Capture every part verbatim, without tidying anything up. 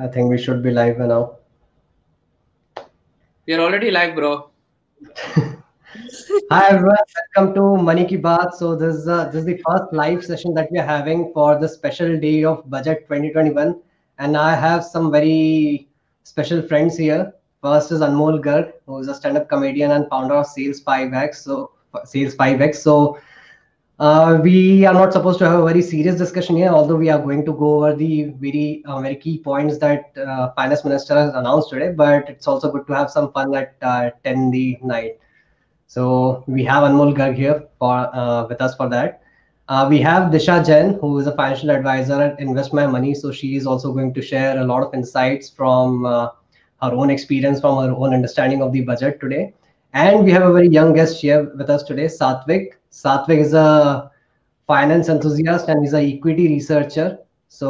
I think we should be live now. We are already live, bro. Hi everyone, welcome to Money Ki Baat. So this is uh, this is the first live session that we are having for the special day of Budget twenty twenty-one, and I have some very special friends here. First is Anmol Garg, who is a stand-up comedian and founder of Sales five X. So Sales five X. So uh, we are not supposed to have a very serious discussion here, although we are going to go over the very uh, very key points that uh, Finance Minister has announced today. But it's also good to have some fun at uh, ten the night. So we have Anmol Garg here for uh, with us for that. Uh, we have Disha Jain, who is a financial advisor at Invest My Money. So she is also going to share a lot of insights from Uh, her own experience, from her own understanding of the budget today. And we have a very young guest here with us today, Satvik. Satvik is a finance enthusiast and he's an equity researcher. So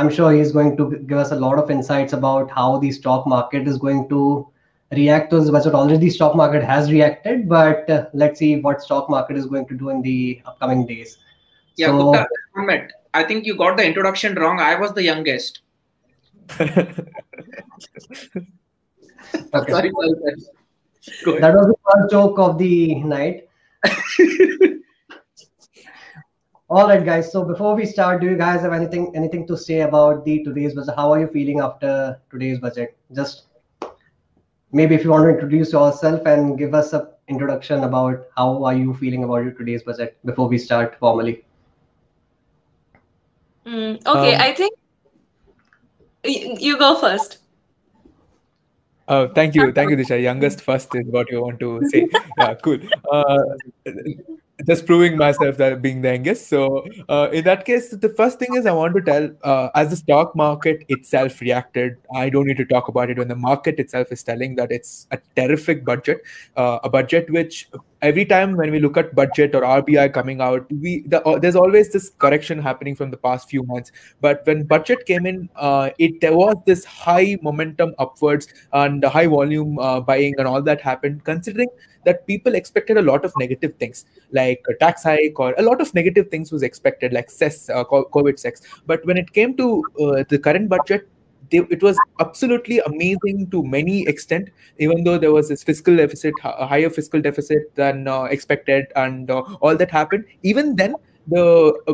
I'm sure he's going to give us a lot of insights about how the stock market is going to react to this budget. Already the stock market has reacted, but uh, let's see what stock market is going to do in the upcoming days. Yeah, so, Gupta, I think you got the introduction wrong. I was the youngest. Okay. Sorry, sorry, sorry. That was the first joke of the night. All right, guys. So before we start, do you guys have anything anything to say about the today's budget? How are you feeling after today's budget? Just maybe if you want to introduce yourself and give us an introduction about how are you feeling about your today's budget before we start formally. Mm, okay, um, I think you go first. Oh, thank you. Thank you, Disha. Youngest first is what you want to say. Yeah, cool. Uh, just proving myself that being the youngest. So uh, in that case, the first thing is I want to tell, uh, as the stock market itself reacted, I don't need to talk about it when the market itself is telling that it's a terrific budget, uh, a budget which every time when we look at budget or R B I coming out, we the, uh, there's always this correction happening from the past few months. But when budget came in, uh, it there was this high momentum upwards and the high volume uh, buying and all that happened, considering that people expected a lot of negative things like a tax hike or a lot of negative things was expected like cess, uh, COVID cess. But when it came to uh, the current budget, They, it was absolutely amazing to many extent, even though there was this fiscal deficit, a higher fiscal deficit than uh, expected and uh, all that happened. Even then, the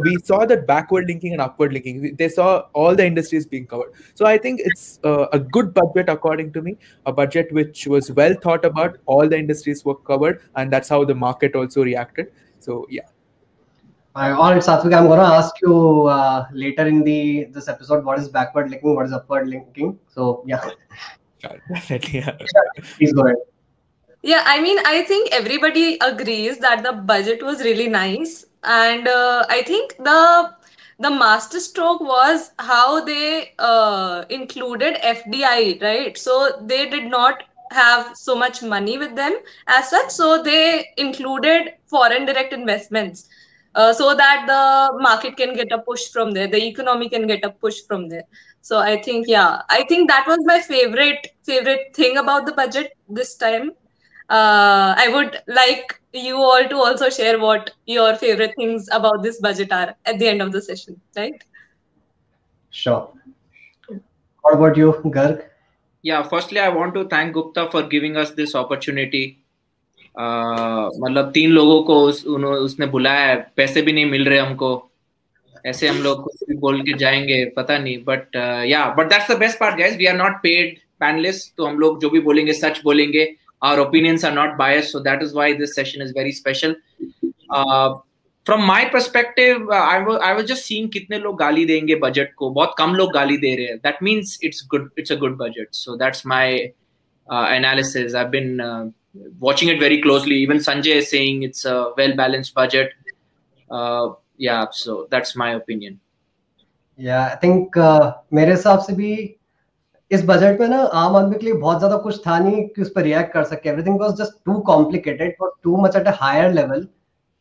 we saw that backward linking and upward linking. They saw all the industries being covered. So I think it's uh, a good budget, according to me, a budget which was well thought about. All the industries were covered and that's how the market also reacted. So, yeah. All right, Satvik, I'm going to ask you uh, later in the this episode what is backward linking, what is upward linking. So, yeah. yeah. Please go ahead. Yeah, I mean, I think everybody agrees that the budget was really nice. And uh, I think the the masterstroke was how they uh, included F D I, right? So, they did not have so much money with them as such. So, they included foreign direct investments. Uh, so that the market can get a push from there, the economy can get a push from there. So I think, yeah, I think that was my favorite favorite thing about the budget this time. Uh, I would like you all to also share what your favorite things about this budget are at the end of the session, right? Sure. What about you, Garg? Yeah, firstly, I want to thank Gupta for giving us this opportunity. मतलब तीन लोगों को उसने बुलाया, पैसे भी नहीं मिल रहे हमको, ऐसे हम लोग कुछ भी बोल के जाएंगे पता नहीं, बट या but that's the best part guys, we are not paid panelist, तो हम लोग जो भी बोलेंगे सच बोलेंगे, our opinions are not biased, so that is why this session is very special. From my perspective, I I was just seeing कितने लोग गाली देंगे बजट को, बहुत कम लोग गाली दे रहे हैं, that means it's good, it's a good budget. So that's my analysis. I have been watching it very closely. Even Sanjay is saying it's a well-balanced budget. Uh, yeah, so that's my opinion. Yeah, I think uh, मेरे हिसाब से भी इस budget में ना आम आदमी के लिए बहुत ज़्यादा कुछ था नहीं कि उस पर रिएक्ट कर सके. Everything was just too complicated, was too much at a higher level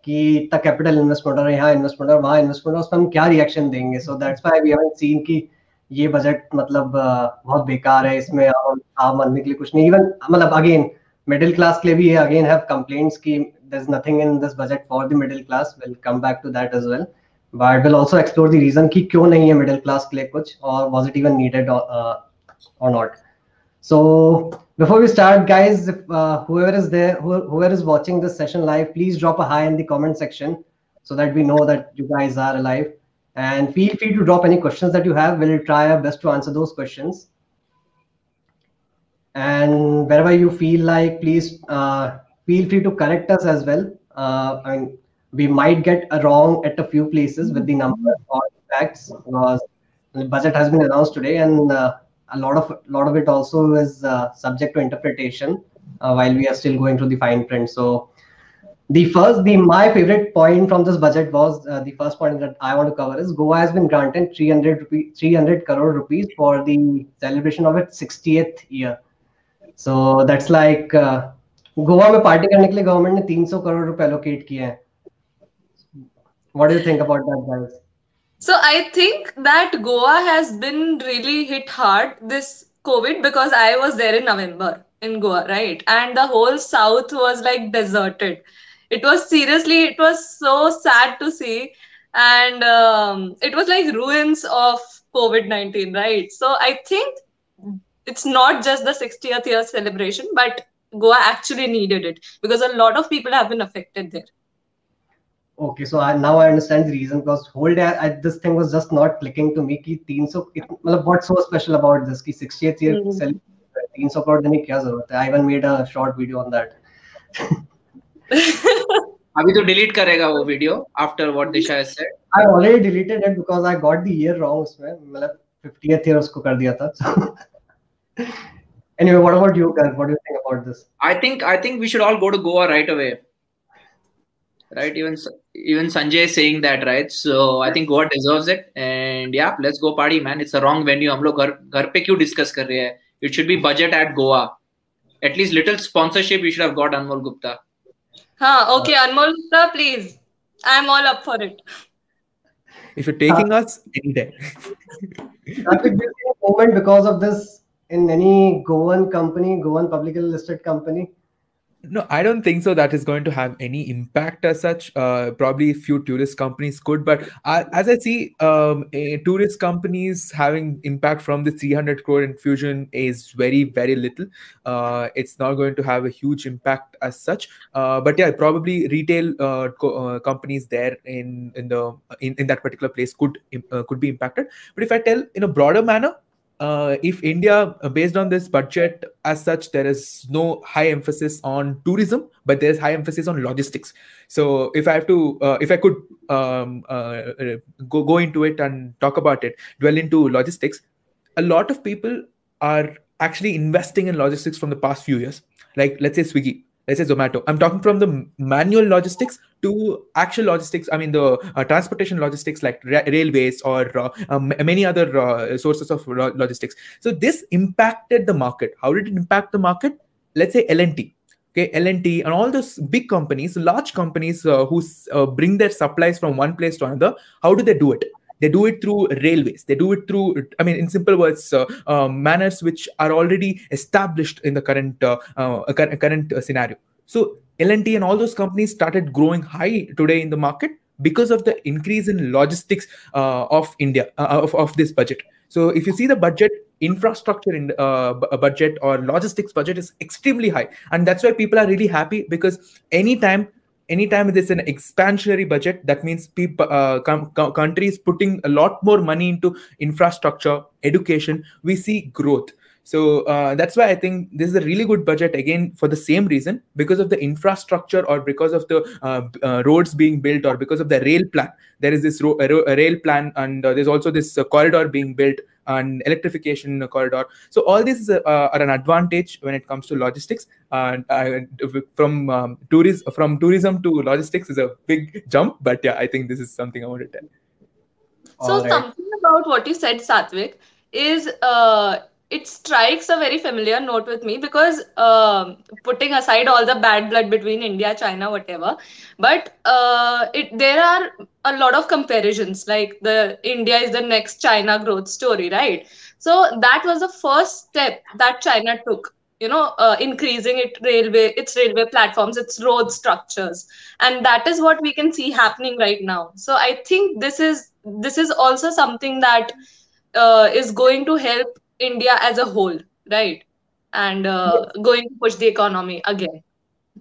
कि इतना कैपिटल इन्वेस्टमेंट हो रहा है, यहाँ इन्वेस्टमेंट हो रहा है, वहाँ इन्वेस्टमेंट हो रहा है, उस पर हम क्या रिएक्शन देंगे. So that's why we haven't seen कि ये बजट मतलब बहुत बेकार है, इसमें आम आदमी के लिए कुछ नहीं. Even मतलब again middle class के लिए भी again have complaints कि there's nothing in this budget for the middle class. We'll come back to that as well. but we'll also explore the reason कि क्यों नहीं है middle class के लिए कुछ और was it even needed or, uh, or not. So before we start, guys, if, uh, whoever is there, who, whoever is watching this session live, please drop a hi in the comment section so that we know that you guys are alive. And feel free to drop any questions that you have. We'll try our best to answer those questions. And wherever you feel like, please uh, feel free to correct us as well. Uh, I mean, we might get wrong at a few places with the numbers or facts because the budget has been announced today, and uh, a lot of lot of it also is uh, subject to interpretation uh, while we are still going through the fine print. So. The first, the my favorite point from this budget was uh, the first point that I want to cover is Goa has been granted three hundred crore rupees for the celebration of its sixtieth year. So that's like uh, Goa में party करने के लिए government ने three hundred crore रुपए allocate किए हैं. What do you think about that, guys? So I think that Goa has been really hit hard this COVID because I was there in November in Goa, right? And the whole south was like deserted. It was seriously, it was so sad to see. And um, it was like ruins of COVID nineteen, right? So I think it's not just the sixtieth year celebration, but Goa actually needed it because a lot of people have been affected there. Okay, so I, now I understand the reason because whole day I, I, this thing was just not clicking to me. Ki three hundred, what's so special about this? Ki sixtieth year mm-hmm. celebration, three hundred crore देने की क्या जरूरत है? I even made a short video on that. अभी तो delete करेगा वो video after what Disha has said. I already deleted it because I got the year wrong उसमें, मतलब fiftieth year उसको कर दिया था. Anyway, what about you, Garg? What do you think about this? I think I think we should all go to Goa right away. Right, even even Sanjay is saying that, right? So I think Goa deserves it, and yeah, let's go party, man. It's a wrong venue. हम लोग घर घर पे क्यों discuss कर रहे हैं? It should be budget at Goa. At least little sponsorship you should have got, Anmol Gupta. Huh, okay, Anmol Gupta, please. I'm all up for it. If you're taking uh, us, any day. I think this is a moment because of this in any Goan company, Goan publicly listed company. No, I don't think so that is going to have any impact as such. Uh, probably a few tourist companies could, but I, as I see, um, a, tourist companies having impact from the three hundred crore infusion is very, very little. Uh, it's not going to have a huge impact as such. Uh, but yeah, probably retail uh, co- uh, companies there in in the in, in that particular place could uh, could be impacted. But if I tell in a broader manner. Uh, if India, uh, based on this budget as such, there is no high emphasis on tourism, but there is high emphasis on logistics. So if I have to, uh, if I could um, uh, go, go into it and talk about it, dwell into logistics, a lot of people are actually investing in logistics from the past few years. Like, let's say Swiggy, let's say Zomato. I'm talking from the manual logistics to actual logistics. I mean, the uh, transportation logistics like ra- railways or uh, um, many other uh, sources of lo- logistics. So this impacted the market. How did it impact the market? Let's say L and T. Okay, L and T and all those big companies, large companies uh, who uh, bring their supplies from one place to another. How do they do it? They do it through railways. They do it through, I mean, in simple words, uh, uh, manners which are already established in the current uh, uh, current uh, scenario. So L and T and all those companies started growing high today in the market because of the increase in logistics uh, of India, uh, of, of this budget. So if you see the budget, infrastructure in, uh, b- budget or logistics budget is extremely high. And that's why people are really happy because anytime Anytime there's an expansionary budget, that means people, uh, com- com- countries putting a lot more money into infrastructure, education, we see growth. So uh, that's why I think this is a really good budget, again, for the same reason, because of the infrastructure or because of the uh, uh, roads being built or because of the rail plan. There is this ro- ro- rail plan and uh, there's also this uh, corridor being built and electrification corridor. So all these uh, are an advantage when it comes to logistics. Uh, uh, from um, tourism from tourism to logistics is a big jump. But yeah, I think this is something I want to tell. So right. Something about what you said, Satvik, is... Uh, it strikes a very familiar note with me because uh, putting aside all the bad blood between India, China, whatever, but uh, it there are a lot of comparisons, like the India is the next China growth story, right? So that was the first step that China took you know, uh, increasing it railway, its railway platforms, its road structures. And that is what we can see happening right now. So I think this is, this is also something that uh, is going to help India as a whole, right? And uh, yes. going to push the economy again.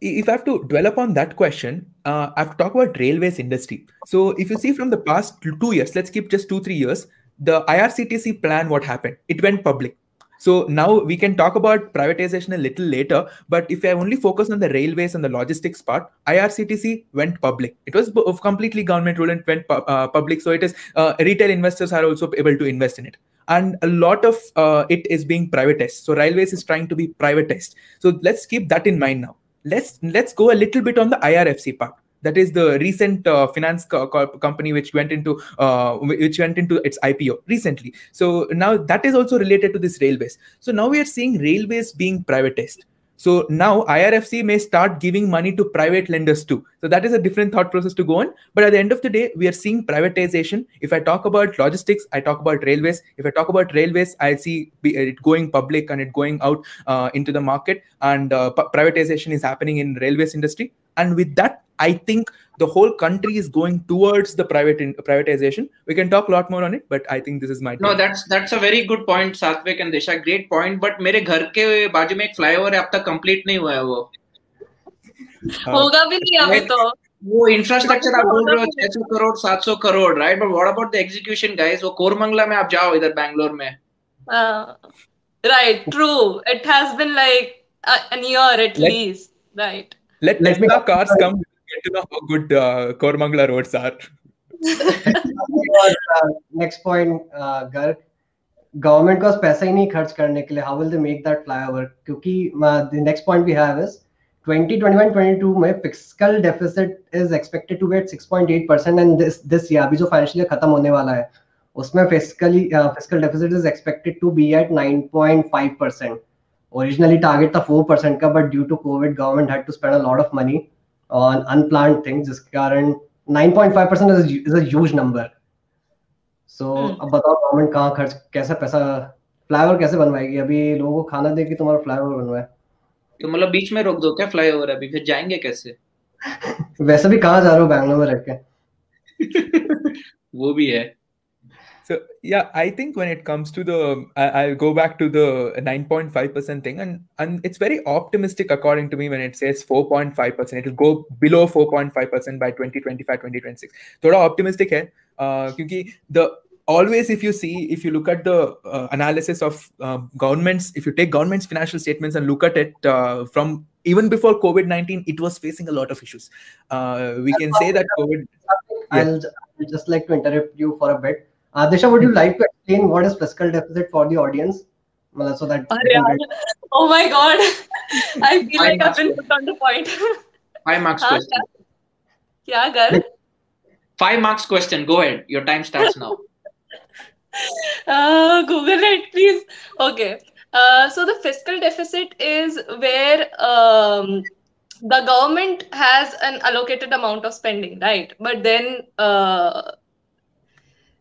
If I have to dwell upon that question, uh, I've talked about railways industry. So if you see from the past two years, let's keep just two, three years, the I R C T C plan, what happened? It went public. So now we can talk about privatization a little later, but if I only focus on the railways and the logistics part, I R C T C went public. It was completely government rule and went pu uh, public. So it is uh, retail investors are also able to invest in it. And a lot of uh, it is being privatized. So railways is trying to be privatized. So let's keep that in mind now. Let's, let's go a little bit on the I R F C part. That is the recent uh, finance co co company which went into uh, which went into its I P O recently. So now that is also related to this railways. So now we are seeing railways being privatized. So now I R F C may start giving money to private lenders too. So that is a different thought process to go on. But at the end of the day, we are seeing privatization. If I talk about logistics, I talk about railways. If I talk about railways, I see it going public and it going out uh, into the market. And uh, privatization is happening in railways industry. And with that, I think the whole country is going towards the private in, privatization. We can talk a lot more on it, but I think this is my no. Point. That's that's a very good point, Satvik and Disha. Great point. But मेरे घर के बाजू में एक flyover है, अब तक complete नहीं हुआ है वो. होगा भी नहीं अभी तो. वो infrastructure आप बोल रहे हो छह सौ करोड़, सात सौ crore, right? But what about the execution, guys? वो कोरमंगला में आप जाओ इधर बैंगलोर में. Right, true. It has been like a year at least, right? Let let me have cars come. To know how good uh, Koramangala roads are. uh, next point, uh, Garg. Government को पैसा ही नहीं खर्च करने के लिए. How will they make that flyover? क्योंकि uh, the next point we have is twenty twenty-one twenty-two में fiscal deficit is expected to be at six point eight percent and this this year अभी जो financial year खत्म होने वाला है उसमें fiscal uh, fiscal deficit is expected to be at nine point five percent. Originally target था four percent का, but due to COVID government had to spend a lot of money on unplanned things, जिसके कारण nine point five percent is, is a huge number. So hmm. अब बताओ government कहाँ खर्च कैसा पैसा फ्लाईओवर कैसे बनवाएगी? अभी लोगों को खाना देगी, तुम्हारा फ्लाईओवर बनवाए तो मतलब बीच में रोक दो क्या फ्लाईओवर? अभी फिर जाएंगे कैसे? वैसे भी कहाँ जा रहे हो बैंगलोर में रह के? वो भी है. So yeah, I think when it comes to the, I, I'll go back to the nine point five percent thing, and and it's very optimistic according to me when it says four point five percent. It'll go below four point five percent by twenty twenty-five, twenty twenty-six. Thoda optimistic hai, uh, kyunki the always if you see, if you look at the uh, analysis of uh, governments, if you take government's financial statements and look at it uh, from even before COVID nineteen, it was facing a lot of issues. Uh, we can say that COVID. I'll, yeah. I'll just like to interrupt you for a bit. Uh, Disha, would you like to explain what is fiscal deficit for the audience? Well, so that oh, yeah. oh my god, I feel like I've been put on the point. Five marks question. Yeah, girl. Five marks question. Go ahead. Your time starts now. uh, Google it, please. Okay. Uh, so the fiscal deficit is where um, the government has an allocated amount of spending, right? But then. Uh,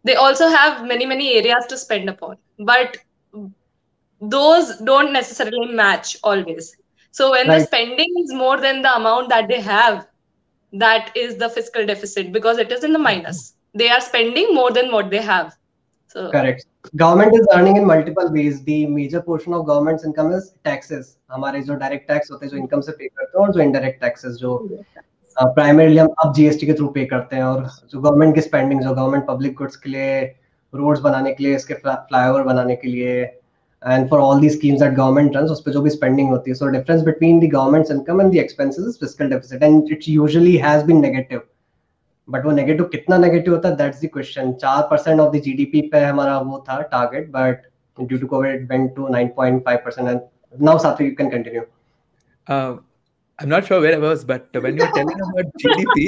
They also have many, many areas to spend upon, but those don't necessarily match always. So when right. the spending is more than the amount that they have, that is the fiscal deficit because it is in the minus. They are spending more than what they have. So correct. Government is earning in multiple ways. The major portion of government's income is taxes. हमारे जो direct tax होते हैं जो income से pay करते हैं और जो indirect taxes जो प्राइमरीली हम अब जीएसटी के थ्रू पे करते हैं और जो गवर्नमेंट की स्पेंडिंग जो गवर्नमेंट पब्लिक गुड्स के लिए रोड्स बनाने के लिए इसके फ्लाईओवर बनाने के लिए and for all the schemes that government runs उस पे जो भी स्पेंडिंग होती है so difference between the governments income and the expenses is fiscal deficit and it usually has been negative but वो नेगेटिव कितना नेगेटिव होता है दैट्स द क्वेश्चन. चार परसेंट ऑफ द जीडीपी पे हमारा वो था target but due to Covid it went to nine point five percent and now Satvik you can continue. I'm not sure where I was, but when you're telling about G D P,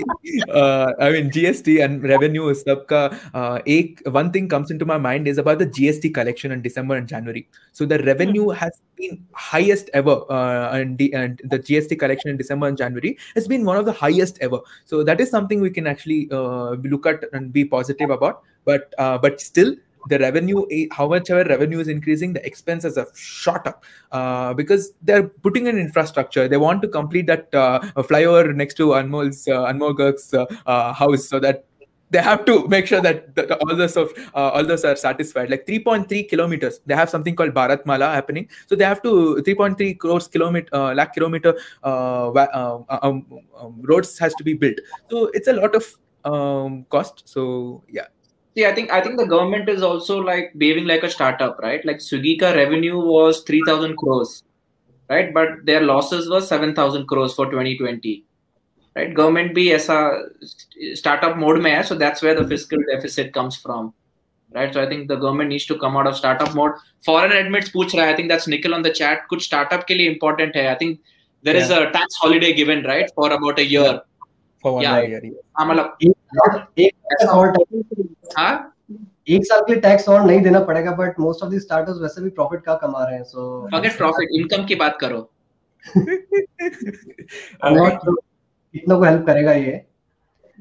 uh, I mean G S T and revenue, sabka, uh, ek, one thing comes into my mind is about the G S T collection in December and January. So the revenue has been highest ever, uh, and, the, and the G S T collection in December and January has been one of the highest ever. So that is something we can actually uh, look at and be positive about. But uh, but still, the revenue, how much our revenue is increasing, the expenses have shot up uh, because they're putting in infrastructure. They want to complete that uh, flyover next to Anmol's, uh, Anmol Garg's uh, uh, house, so that they have to make sure that the, the, all those of uh, all those are satisfied. Like three point three kilometers, they have something called Bharat Mala happening. So they have to three point three crores kilometer uh, lakh kilometer uh, uh, um, um, roads has to be built. So it's a lot of um, cost. So yeah. Yeah, I think I think the government is also like behaving like a startup, right? Like Swiggy ka revenue was three thousand crores, right? But their losses were seven thousand crores for twenty twenty. Right, government bhi aisa startup mode mein hai, so that's where the fiscal deficit comes from, right? So I think the government needs to come out of startup mode. Foreign admits pooch raha hai, I think that's Nikhil on the chat. Kuch startup ke liye important hai. I think there yeah. is a tax holiday given, right, for about a year. For one yeah. year. Yeah. Matlab ek tax aur ha ek saal ke liye tax aur nahi dena padega, but most of the startups वैसे भी profit ka kama rahe hain, so forget profit, income ki baat karo. इतना को help करेगा ये.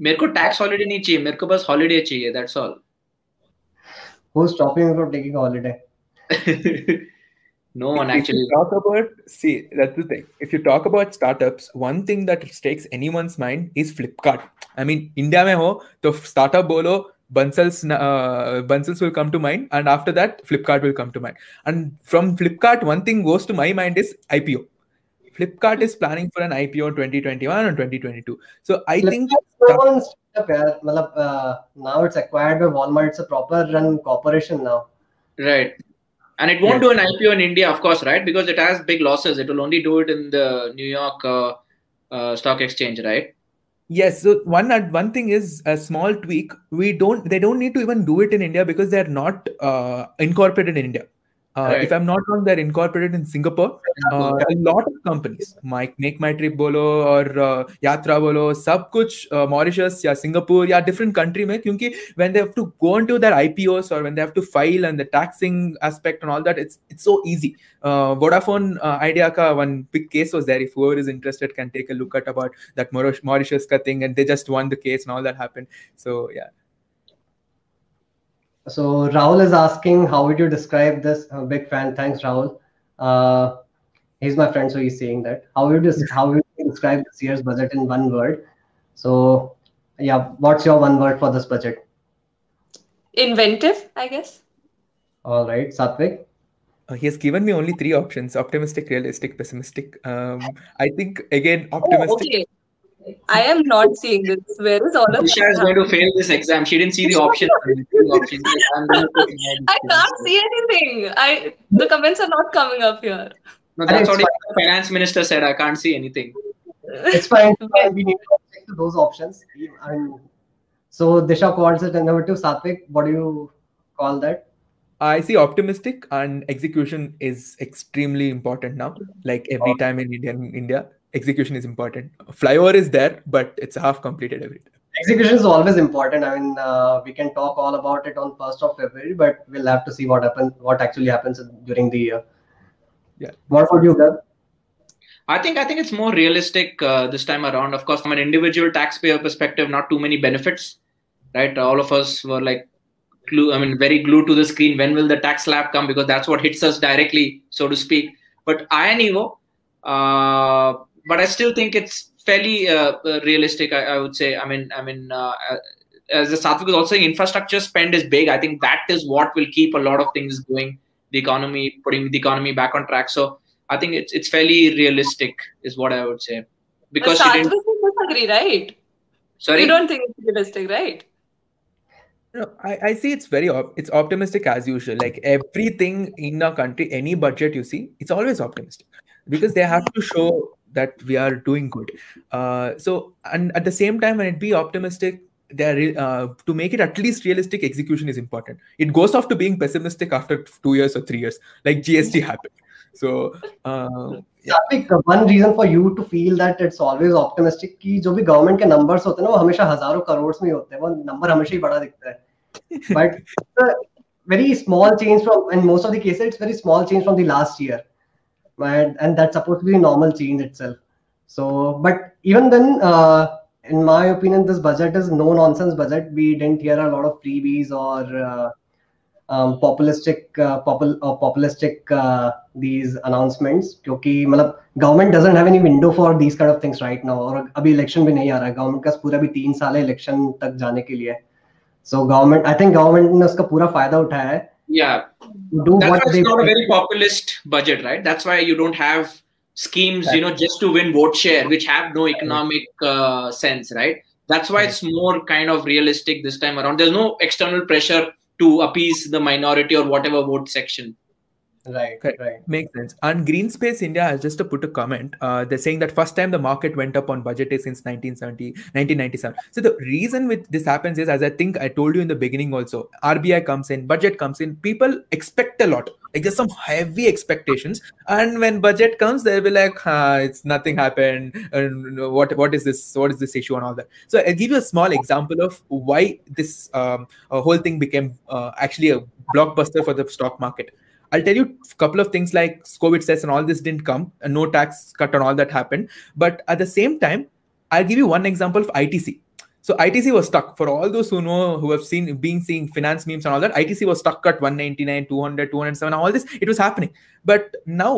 मेरे को tax holiday नहीं चाहिए, मेरे को बस हॉलिडे चाहिए, that's all. Who is stopping from taking holiday? No one actually. If you talk about, see, that's the thing. If you talk about startups, one thing that takes anyone's mind is Flipkart. I mean, India में हो तो startup बोलो, Bansals uh, Bansals will come to mind, and after that Flipkart will come to mind. And from Flipkart, one thing goes to my mind is I P O. Flipkart is planning for an I P O twenty twenty-one or twenty twenty-two. So I Flipkart think startup, yeah, malab, uh, now it's acquired by Walmart. It's a proper run corporation now. Right. And it won't yes. do an I P O in India, of course, right? Because it has big losses. It will only do it in the New York uh, uh, Stock Exchange, right? Yes. So one one thing is a small tweak. We don't. They don't need to even do it in India because they are not uh, incorporated in India. Uh, right. If I'm not wrong, they're incorporated in Singapore. Uh, a lot of companies, Mike, Make My Trip bolo or uh, Yatra bolo, sab kuch uh, Mauritius ya Singapore ya different country mein, kyunki when they have to go into their I P Os or when they have to file and the taxing aspect and all that, it's it's so easy. Uh, Vodafone uh, Idea ka one big case was there. If whoever is interested can take a look at about that Mauritius ka thing, and they just won the case and all that happened. So yeah. So Rahul is asking, how would you describe this? I'm a big fan. Thanks, Rahul. Uh, he's my friend, so he's saying that. How would you how would you describe this year's budget in one word? So yeah, what's your one word for this budget? Inventive, I guess. All right, Satvik. Uh, he has given me only three options: optimistic, realistic, pessimistic. Um, I think again optimistic. Oh, okay. I am not seeing this. Where is all of Disha is going to fail this exam. She didn't see the options. I can't see anything. I the comments are not coming up here. No, that's what the finance minister said. I can't see anything. It's fine. We need to check those options. And so Disha calls it innovative. Satvik, what do you call that? I see optimistic, and execution is extremely important now. Like every oh. time in Indian India. Execution is important. Flyover is there, but it's half completed every time. Execution is always important. I mean, uh, we can talk all about it on first of February, but we'll have to see what happens, what actually happens during the year. Yeah. What would you do? I think I think it's more realistic uh, this time around. Of course, from an individual taxpayer perspective, not too many benefits, right? All of us were like, glue, I mean, very glued to the screen. When will the tax slab come? Because that's what hits us directly, so to speak. But I Evo, uh But I still think it's fairly uh, realistic. I, I would say. I mean, I mean, uh, as the Satvik is also saying, infrastructure spend is big. I think that is what will keep a lot of things going. The economy, putting the economy back on track. So I think it's it's fairly realistic, is what I would say. Because but Satvik doesn't agree, right? Sorry, you don't think it's realistic, right? No, I, I see it's very op- it's optimistic as usual. Like everything in our country, any budget you see, it's always optimistic because they have to show that we are doing good. Uh, so, and at the same time, when it be optimistic, there uh, to make it at least realistic, execution is important. It goes off to being pessimistic after two years or three years, like G S T happened. So, uh, yeah. I think one reason for you to feel that it's always optimistic कि जो भी government के numbers होते हैं ना वो हमेशा हजारों करोड़ में होते हैं, वो number हमेशा ही बड़ा दिखता है. But it's a very small change from, in most of the cases, it's very small change from the last year. And, and that's supposed to be a normal change itself. So, but even then, uh, in my opinion, this budget is no nonsense budget. We didn't hear a lot of freebies or uh, um, populistic uh, popul uh, populistic uh, these announcements, क्योंकि मतलब government doesn't have any window for these kind of things right now. और अभी election भी नहीं आ रहा है, government का पूरा भी तीन साल है election तक जाने के लिए. So government, I think government ने उसका पूरा फायदा उठाया है. Yeah, do that's what why it's not a very populist budget, right? That's why you don't have schemes, right, you know, just to win vote share, which have no economic uh, sense, right? That's why it's more kind of realistic this time around. There's no external pressure to appease the minority or whatever vote section. Right, right, right. Makes sense. And Green Space India has just to put a comment. Uh, they're saying that first time the market went up on Budget Day since nineteen ninety-seven. So the reason with this happens is, as I think I told you in the beginning also, R B I comes in, budget comes in, people expect a lot. Like there's some heavy expectations, and when budget comes, they'll be like, ah, "It's nothing happened. And what what is this? What is this issue and all that?" So I'll give you a small example of why this um, uh, whole thing became uh, actually a blockbuster for the stock market. I'll tell you a couple of things like COVID cess and all this didn't come, and no tax cut and all that happened. But at the same time, I'll give you one example of I T C. So I T C was stuck. For all those who know, who have seen, been seeing finance memes and all that, I T C was stuck at one ninety-nine, two hundred, two oh seven, all this, it was happening. But now,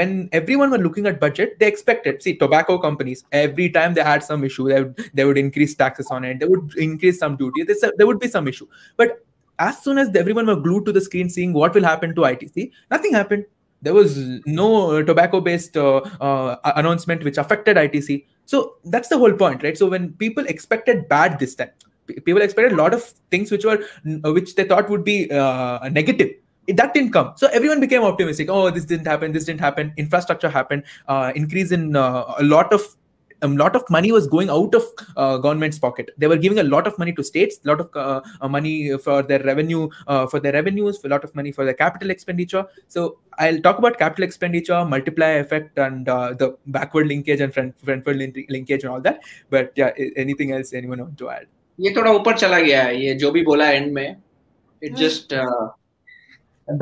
when everyone were looking at budget, they expected, see, tobacco companies, every time they had some issue, they would, they would increase taxes on it, they would increase some duty, this, there would be some issue. But as soon as everyone were glued to the screen seeing what will happen to I T C, nothing happened. There was no tobacco-based uh, uh, announcement which affected I T C. So that's the whole point, right? So when people expected bad this time, people expected a lot of things which were, which they thought would be uh, negative. That didn't come. So everyone became optimistic. Oh, this didn't happen. This didn't happen. Infrastructure happened. Uh, increase in uh, a lot of a lot of money was going out of uh, government's pocket. They were giving a lot of money to states, a lot of uh, money for their revenue, uh, for their revenues, a lot of money for their capital expenditure. So I'll talk about capital expenditure, multiplier effect, and uh, the backward linkage and front frontward link linkage and all that. But yeah, anything else anyone want to add? ये थोड़ा ऊपर चला गया है ये जो भी बोला end में. It just uh...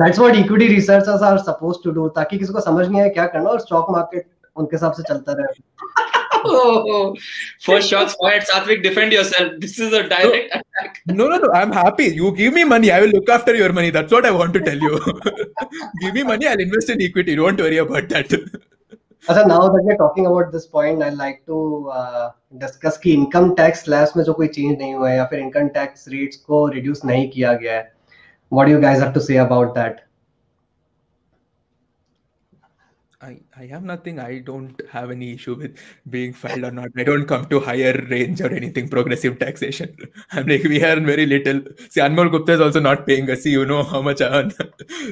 that's what equity researchers are supposed to do ताकि किसी को समझ नहीं आए क्या करना और stock market उनके हिसाब से चलता रहे. Oh, first shots fired. Satvik, defend yourself. This is a direct no, attack. No, no, no. I'm happy. You give me money. I will look after your money. That's what I want to tell you. Give me money. I'll invest in equity. Don't worry about that. अच्छा, now that we're talking about this point, I'd like to uh, discuss कि income tax slabs में जो कोई change नहीं हुआ है या फिर income tax rates को reduce नहीं किया गया है. What do you guys have to say about that? I, I have nothing. I don't have any issue with being filed or not. I don't come to higher range or anything, progressive taxation. I'm like, we earn very little. See, Anmol Gupta is also not paying us. See, you know how much I earn.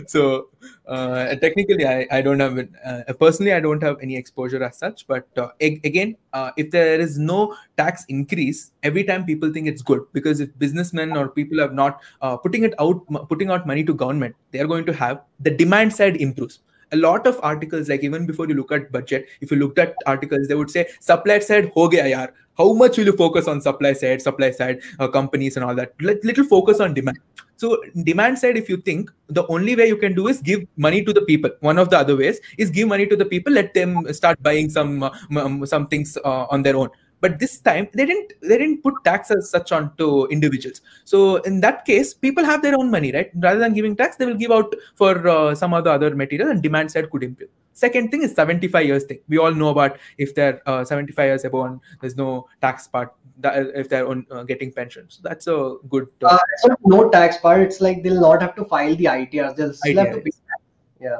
So uh, technically, I, I don't have, uh, personally, I don't have any exposure as such. But uh, again, uh, if there is no tax increase, every time people think it's good. Because if businessmen or people are not uh, putting it out, putting out money to government, they are going to have the demand side improves. A lot of articles, like even before you look at budget, if you looked at articles, they would say supply side ho gaya yaar. How much will you focus on supply side, supply side uh, companies and all that? Let, little focus on demand. So demand side, if you think the only way you can do is give money to the people. One of the other ways is give money to the people. Let them start buying some uh, some things uh, on their own. But this time they didn't they didn't put tax as such on to individuals. So in that case, people have their own money, right? Rather than giving tax, they will give out for uh, some other other material, and demand side could improve. Second thing is seventy-five years thing. We all know about if they're uh, seventy-five years above, there's no tax part. That, if they're on uh, getting pensions, so that's a good. Uh, uh, so no tax part. It's like they'll not have to file the I T Rs. They'll still I T Rs. Have to pay tax. Yeah.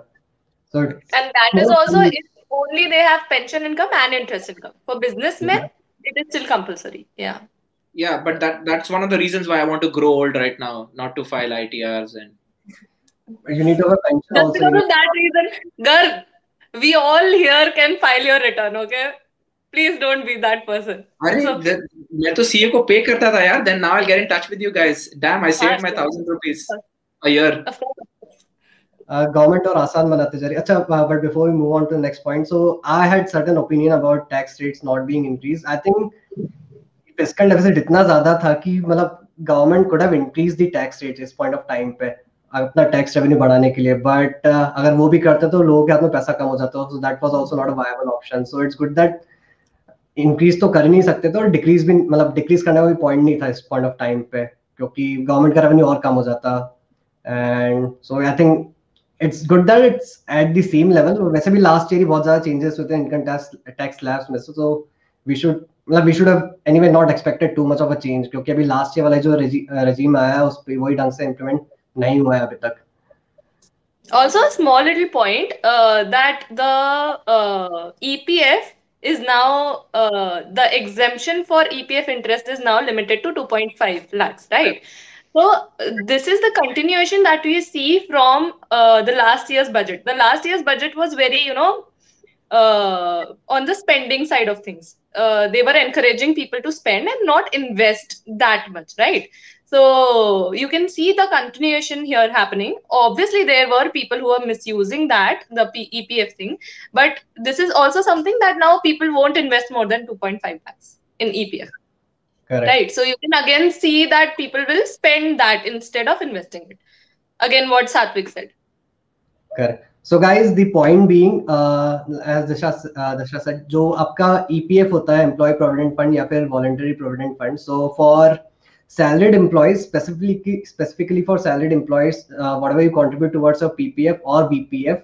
So and that no is also if only they have pension income and interest income for businessmen. Yeah. It is still compulsory. Yeah. Yeah, but that that's one of the reasons why I want to grow old right now, not to file I T Rs and. You need to have a pension. Just also because of that reason, Garg, we all here can file your return. Okay, please don't be that person. Arey, okay. मैं तो C A को pay करता था यार. Then now I'll get in touch with you guys. Damn, I saved my thousand rupees a year. Of course. Uh, government or आसान बनाते जा रही. अच्छा, but before we move on to the next point, so I had certain opinion about tax rates not being increased. I think fiscal deficit इतना ज़्यादा था कि मतलब government could have increased the tax rates इस point of time पे अपना tax revenue बढ़ाने के लिए. But uh, अगर वो भी करते तो लोगों के हाथ में पैसा कम हो जाता. So that was also not a viable option. So it's good that increase तो कर नहीं सकते थे और decrease भी मतलब decrease करने का भी point नहीं था इस point of time पे क्योंकि government का revenue और कम हो जाता. And so I think it's good that it's at the same level. वैसे भी last year ही बहुत ज़्यादा changes हुए थे income tax tax slabs में, so we should मतलब we should have anyway not expected too much of a change, क्योंकि अभी last year वाला जो regime आया है उस पे वही ढंग से implement नहीं हुआ है अभी तक. Also a small little point uh, that the uh, E P F is now uh, the exemption for E P F interest is now limited to two point five lakhs, right? So uh, this is the continuation that we see from uh, the last year's budget. The last year's budget was very, you know, uh, on the spending side of things. Uh, they were encouraging people to spend and not invest that much, right? So you can see the continuation here happening. Obviously, there were people who were misusing that, the E P F thing. But this is also something that now people won't invest more than two point five lakhs in E P F. Correct. Right. So you can again see that people will spend that instead of investing it. Again, what Satvik said. Correct. So guys, the point being, uh, as Disha, uh, Disha said, जो आपका E P F होता है, Employee Provident Fund या फिर Voluntary Provident Fund. So for salaried employees, specifically specifically for salaried employees, uh, whatever you contribute towards your P P F or B P F,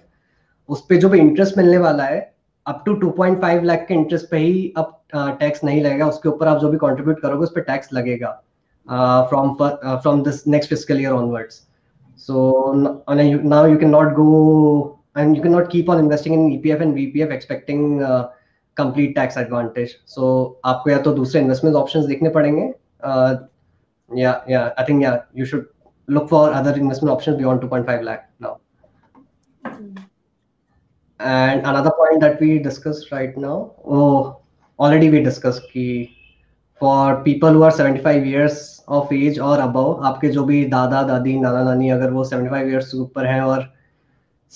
उस पे जो भी interest मिलने वाला है up to two point five lakh के interest पे ही अब टैक्स नहीं लगेगा. उसके ऊपर आप जो भी कंट्रीब्यूट करोगे उस पे टैक्स लगेगा from from this next fiscal year onwards. So now you can not go and you can not keep on investing in E P F and B P F expecting complete tax advantage. So आपको या तो दूसरे investment options देखने पड़ेंगे. uh, yeah yeah i think yeah you should look for other investment options beyond two point five lakh now. And another point that we discussed right now, oh already we discussed ki for people who are seventy-five years of age or above, aapke jo bhi dada dadi nana nani agar wo seventy-five years se upar hai aur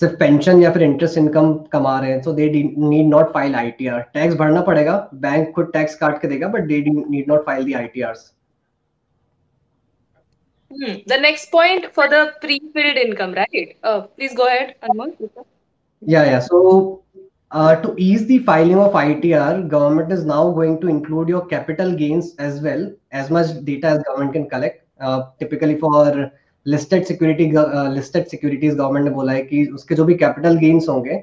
sirf pension ya fir interest income kama rahe hain, so they need not file I T R. tax bharna padega, bank khud tax kaat ke dega, but they need not file the I T Rs. Hmm. The next point for the pre-filled income, right? Uh, please go ahead, Anmol. Yeah, yeah. So uh, to ease the filing of I T R, government is now going to include your capital gains as well, as much data as government can collect. Uh, typically for listed security, uh, listed securities, government ने बोला है कि उसके जो भी capital gains होंगे,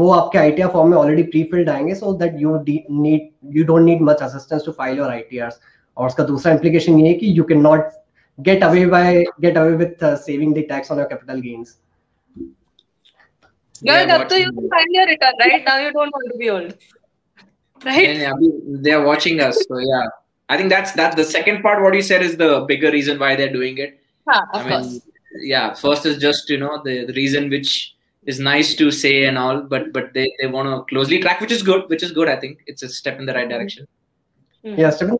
वो आपके I T R form में already pre-filled आएंगे, so that you need, you don't need much assistance to file your I T Rs. और उसका दूसरा implication ये है कि you cannot get away by get away with uh, saving the tax on your capital gains. Yeah, up to you to file your return, right? Now you don't want to be old, right? And, yeah, they are watching us, so yeah. I think that's that's the second part. What you said is the bigger reason why they're doing it. Huh, of I mean, course. Yeah, first is just you know the, the reason which is nice to say and all, but but they they want to closely track, which is good, which is good. I think it's a step in the right direction. Mm-hmm. Yeah, step.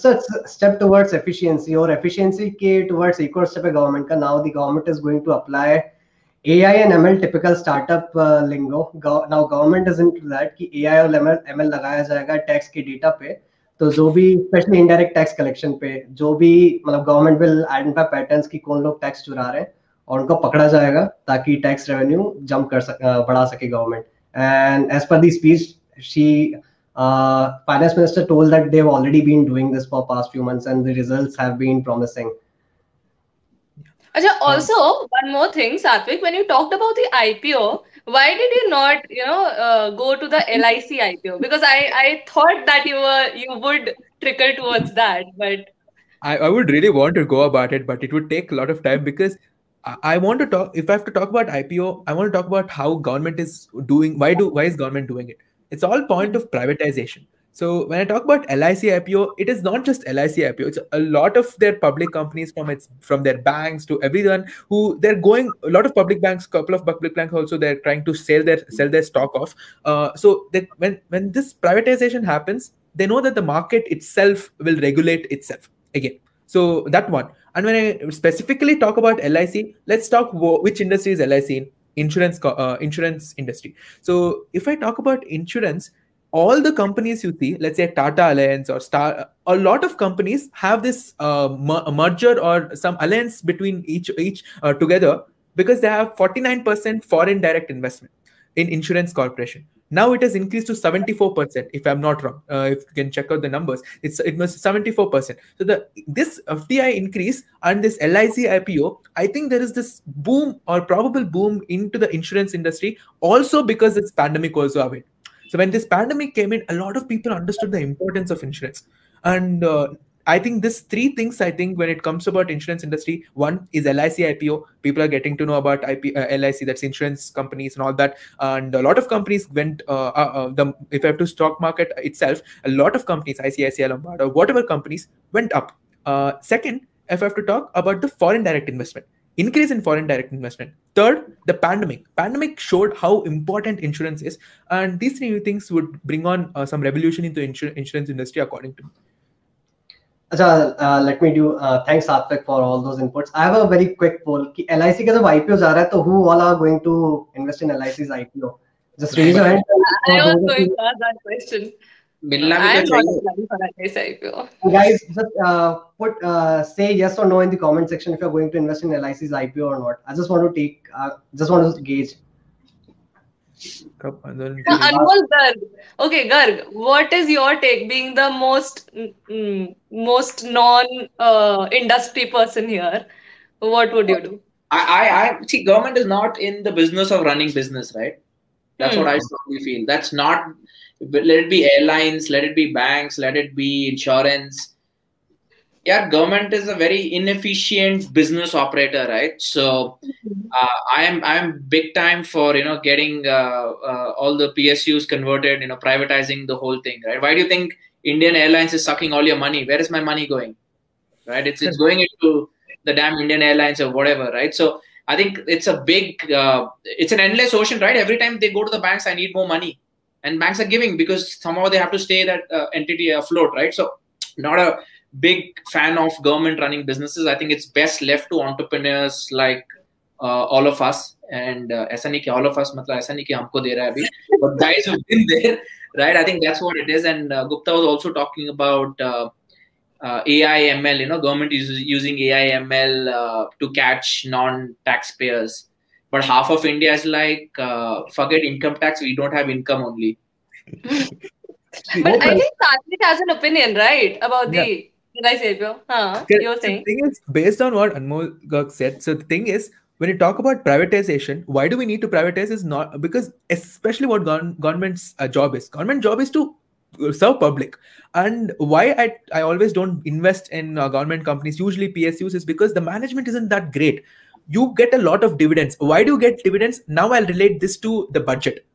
So step towards efficiency or efficiency ke towards equal step government ka. Now the government is going to apply A I and M L, typical startup uh, lingo. Go, now government is into that ki A I or M L लगाया जाएगा tax के data पे, तो जो भी especially indirect tax collection पे जो भी मतलब government will identify patterns की कौन लोग tax चुरा रहे हैं और उनको पकड़ा जाएगा ताकि tax revenue jump कर सक बढ़ा सके government. And as per the speech, she Uh, finance minister told that they've already been doing this for past few months and the results have been promising. Acha, also one more thing, Satvik, when you talked about the I P O, why did you not, you know, uh, go to the L I C I P O? Because I, I thought that you were you would trickle towards that, but I, I would really want to go about it, but it would take a lot of time because I want to talk. If I have to talk about I P O, I want to talk about how government is doing. Why do why is government doing it? It's all point of privatization. So when I talk about L I C I P O, it is not just L I C I P O. It's a lot of their public companies from its from their banks to everyone who they're going. A lot of public banks, couple of public banks also, they're trying to sell their sell their stock off. Uh, so that when when this privatization happens, they know that the market itself will regulate itself again. So that one. And when I specifically talk about L I C, let's talk which industry is L I C in. Insurance uh, insurance industry. So if I talk about insurance, all the companies you see, let's say Tata Alliance or Star, a lot of companies have this uh, mer- merger or some alliance between each each uh, together because they have forty-nine percent foreign direct investment in insurance corporation. Now it has increased to seventy-four percent, if I'm not wrong. Uh, if you can check out the numbers, it's it was seventy-four percent. So the this F D I increase and this L I C I P O, I think there is this boom or probable boom into the insurance industry also because this pandemic also away. So when this pandemic came in, a lot of people understood the importance of insurance. And uh, I think this three things, I think when it comes about insurance industry, one is L I C I P O. People are getting to know about I P, uh, L I C, that's insurance companies and all that. And a lot of companies went, uh, uh, the, if I have to stock market itself, a lot of companies, I C I C I, Lombard or whatever companies went up. Uh, second, if I have to talk about the foreign direct investment, increase in foreign direct investment. Third, the pandemic. Pandemic showed how important insurance is. And these three things would bring on uh, some revolution into insur- insurance industry, according to me. Uh, let me do. Uh, thanks, Satvik, for all those inputs. I have a very quick poll. Ki L I C ke jab I P O ja raha hai, to who all are going to invest in L I C's I P O? Just raise your hand. I was going to ask that question. I'm not planning for L I C I P O. Guys, just uh, put uh, say yes or no in the comment section if you're going to invest in L I C's I P O or not. I just want to take. Uh, just want to gauge. Anmol Garg. Okay, Garg, what is your take being the most mm, most non-industry uh, person here? What would you do? I, I, I see government is not in the business of running business, right? That's hmm. what I strongly feel. That's not, let it be airlines, let it be banks, let it be insurance. Yeah, government is a very inefficient business operator, right? So uh, I am I am big time for, you know, getting uh, uh, all the P S Us converted, you know, privatizing the whole thing, right? Why do you think Indian Airlines is sucking all your money? Where is my money going, right? It's it's going into the damn Indian Airlines or whatever, right? So I think it's a big, uh, it's an endless ocean, right? Every time they go to the banks, I need more money, and banks are giving because somehow they have to stay that uh, entity afloat, right? So not a big fan of government running businesses. I think it's best left to entrepreneurs like uh, all of us. And uh, aisa nahi ki all of us, matlab aisa nahi ki humko de raha hai abhi. But guys have been there, right? I think that's what it is. And uh, Gupta was also talking about uh, uh, A I M L. You know, government is using A I M L uh, to catch non-taxpayers. But half of India is like, uh, forget income tax. We don't have income only. But I think Satvik has an opinion, right, about the... Yeah. Did I say it? Huh, you're saying. The thing is, based on what Anmol Garg said, so the thing is, when you talk about privatization, why do we need to privatize is not because especially what go- government's uh, job is. Government job is to serve public. And why I, I always don't invest in uh, government companies, usually P S Us, is because the management isn't that great. You get a lot of dividends. Why do you get dividends? Now I'll relate this to the budget.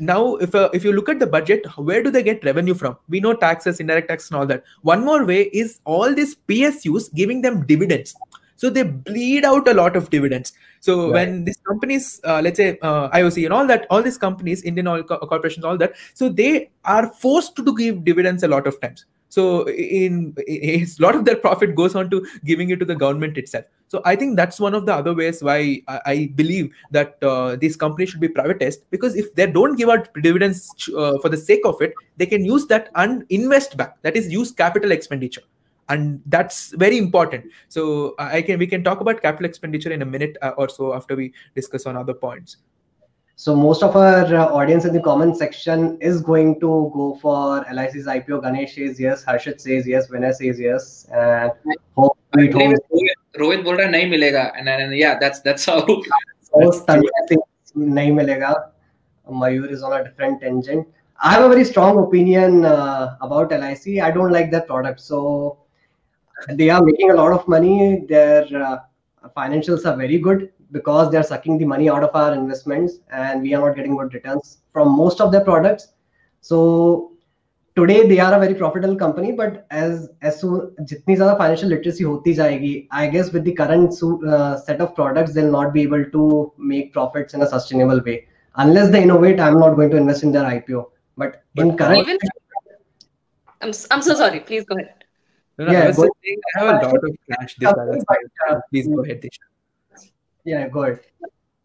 Now, if uh, if you look at the budget, where do they get revenue from? We know taxes, indirect taxes and all that. One more way is all these P S Us giving them dividends. So they bleed out a lot of dividends. So right. When these companies, uh, let's say uh, I O C and all that, all these companies, Indian oil co- corporations, all that, so they are forced to give dividends a lot of times. So in a lot of their profit goes on to giving it to the government itself. So I think that's one of the other ways why I, I believe that uh, these companies should be privatized, because if they don't give out dividends uh, for the sake of it, they can use that and invest back. That is, use capital expenditure. And that's very important. So I can we can talk about capital expenditure in a minute or so after we discuss on other points. So most of our uh, audience in the comment section is going to go for L I C's I P O. Ganesh says yes, Harshit says yes, Vinay says yes. Uh, hope it holds. Rohit bolta nahi milega, and, and yeah, that's that's how. So Tanmay thinks nahi milega. Mayur is on a different tangent. I have a very strong opinion uh, about L I C. I don't like their product. So they are making a lot of money. Their uh, financials are very good, because they're sucking the money out of our investments and we are not getting good returns from most of their products. So today they are a very profitable company, but as as soon jitni zyada financial literacy hoti jayegi, I guess with the current uh, set of products, they'll not be able to make profits in a sustainable way. Unless they innovate, I'm not going to invest in their I P O. But in current... Even... I'm, I'm so sorry. Please go ahead. No, no, yeah, I, was go saying, I have a lot of cash. This but, uh, Please go ahead, Disha. Yeah, go ahead.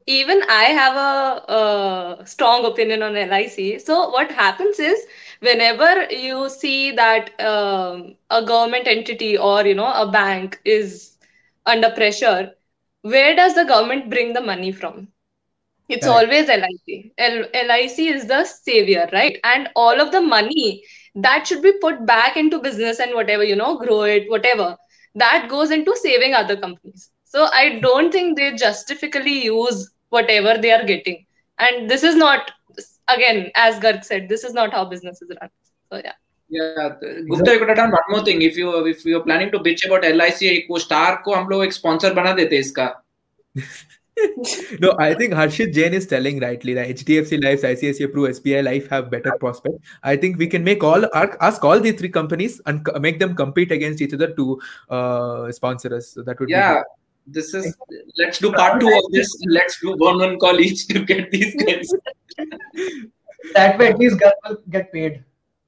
Even I have a, a strong opinion on L I C. So what happens is, whenever you see that um, a government entity or, you know, a bank is under pressure, where does the government bring the money from? It's Correct. always L I C. L I C is the savior, right? And all of the money that should be put back into business and whatever, you know, grow it, whatever, that goes into saving other companies. So I don't think they justifically use whatever they are getting. And this is not, again, as Garg said, this is not how business is run. So yeah. Yeah, Gupta, you could have done one more thing. If you if you are planning to bitch about L I C, को Star को हम लोग एक sponsor बना देते इसका. No, I think Harshit Jain is telling rightly that H D F C Life, I C I C I Pru, S B I Life have better prospect. I think we can make all our, ask all these three companies and make them compete against each other to uh, sponsor us. So that would yeah. Be this is let's do part two of this. Let's do one one call each to get these guys. That way, at least Garg will get paid.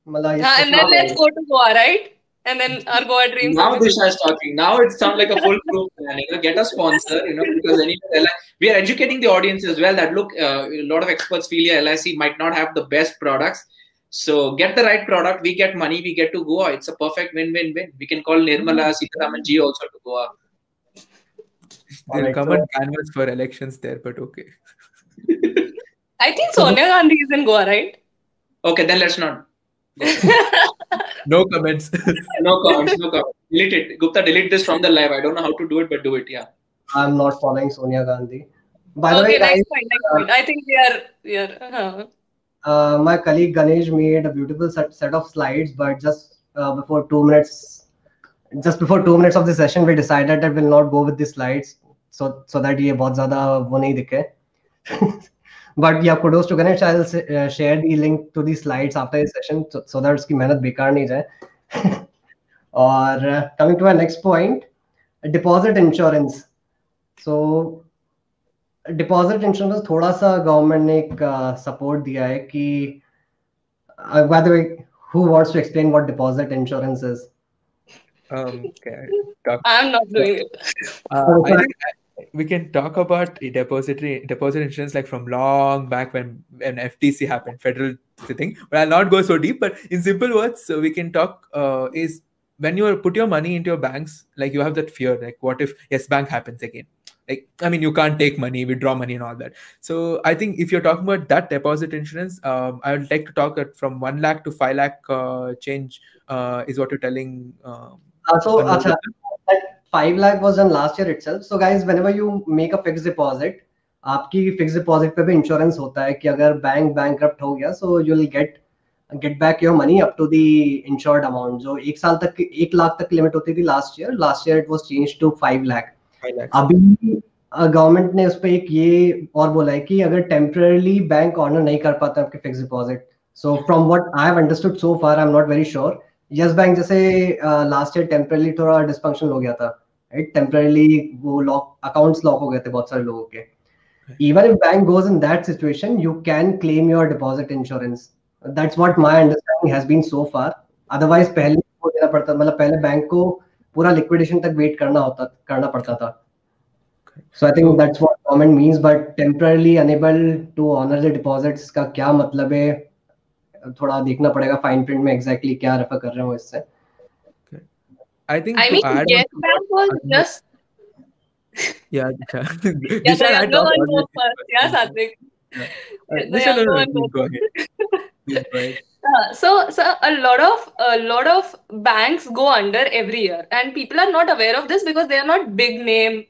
Malaya, yeah, and then let's go to Goa, right? And then our Goa dreams. Now Disha is talking. Now it sounds like a foolproof plan. You know, get a sponsor. You know, because anyway, we are educating the audience as well. That look, uh, a lot of experts feel yeah, L I C might not have the best products. So get the right product. We get money. We get to Goa. It's a perfect win-win-win. We can call Nirmala Sitaraman ji also to Goa. They'll come on canvas for elections there, but okay. I think Sonia Gandhi is in Goa, right? Okay, then let's not. no comments no comments no comments delete it Gupta, delete this from the live. I don't know how to do it, but do it. Yeah, I'm not following Sonia Gandhi, by okay, the way. Next guys, point, next uh, point. I think we are, we are uh-huh. uh, my colleague Ganesh made a beautiful set, set of slides, but just uh, before two minutes just before two minutes of the session we decided that we'll not go with the slides so so that ye bahut zyada wo nahi dikhe. But yeah, kudos to Ganesh. I'll uh, share the link to the slides after the session so, so that uski mehnat bekar nahi jaye. Or uh, coming to our next point, deposit insurance. So deposit insurance thoda sa government ne ek uh, support diya hai ki uh, by the way, who wants to explain what deposit insurance is? Um, okay. I'm not doing it. Uh, I think I- We can talk about depository deposit insurance like from long back when an F T C happened, federal thing. But I'll not go so deep. But in simple words, so we can talk uh, is when you put your money into your banks, like you have that fear, like what if Yes Bank happens again? Like, I mean, you can't take money, withdraw money and all that. So I think if you're talking about that deposit insurance, um, I would like to talk that from one lakh to five lakh uh, change uh, is what you're telling. Um, also, Achha. five lakh was done last year itself. So guys, whenever you make a fixed deposit, आपकी fixed deposit पे भी insurance होता है कि अगर bank bankrupt हो गया, so you'll get get back your money up to the insured amount. जो एक साल तक एक लाख तक limit होती थी last year. Last year it was changed to five lakh. अभी government ने उस पे एक ये और बोला है कि अगर temporarily bank honor नहीं कर पाता आपके fixed deposit. So from what I have understood so far, I'm not very sure. Yes Bank जैसे last year temporarily थोड़ा dysfunction हो गया था, right? Temporarily वो lock accounts lock हो गए थे बहुत सारे लोगों के. Okay. Even if bank goes in that situation, you can claim your deposit insurance. That's what my understanding has been so far. Otherwise पहले को देना पड़ता, मतलब पहले बैंक को पूरा liquidation तक wait करना होता करना पड़ता था. Okay. So I think that's what government means, but temporarily unable to honor the deposits का क्या मतलब है? थोड़ा देखना पड़ेगा फाइन प्रिंट में एग्जैक्टली क्या रेफर कर रहे हो इससे. I think I mean Yes Bank was just yeah Disha I don't yeah Satvik Disha go ahead. So so a lot of a lot of banks go under every year and people are not aware of this because they are not big name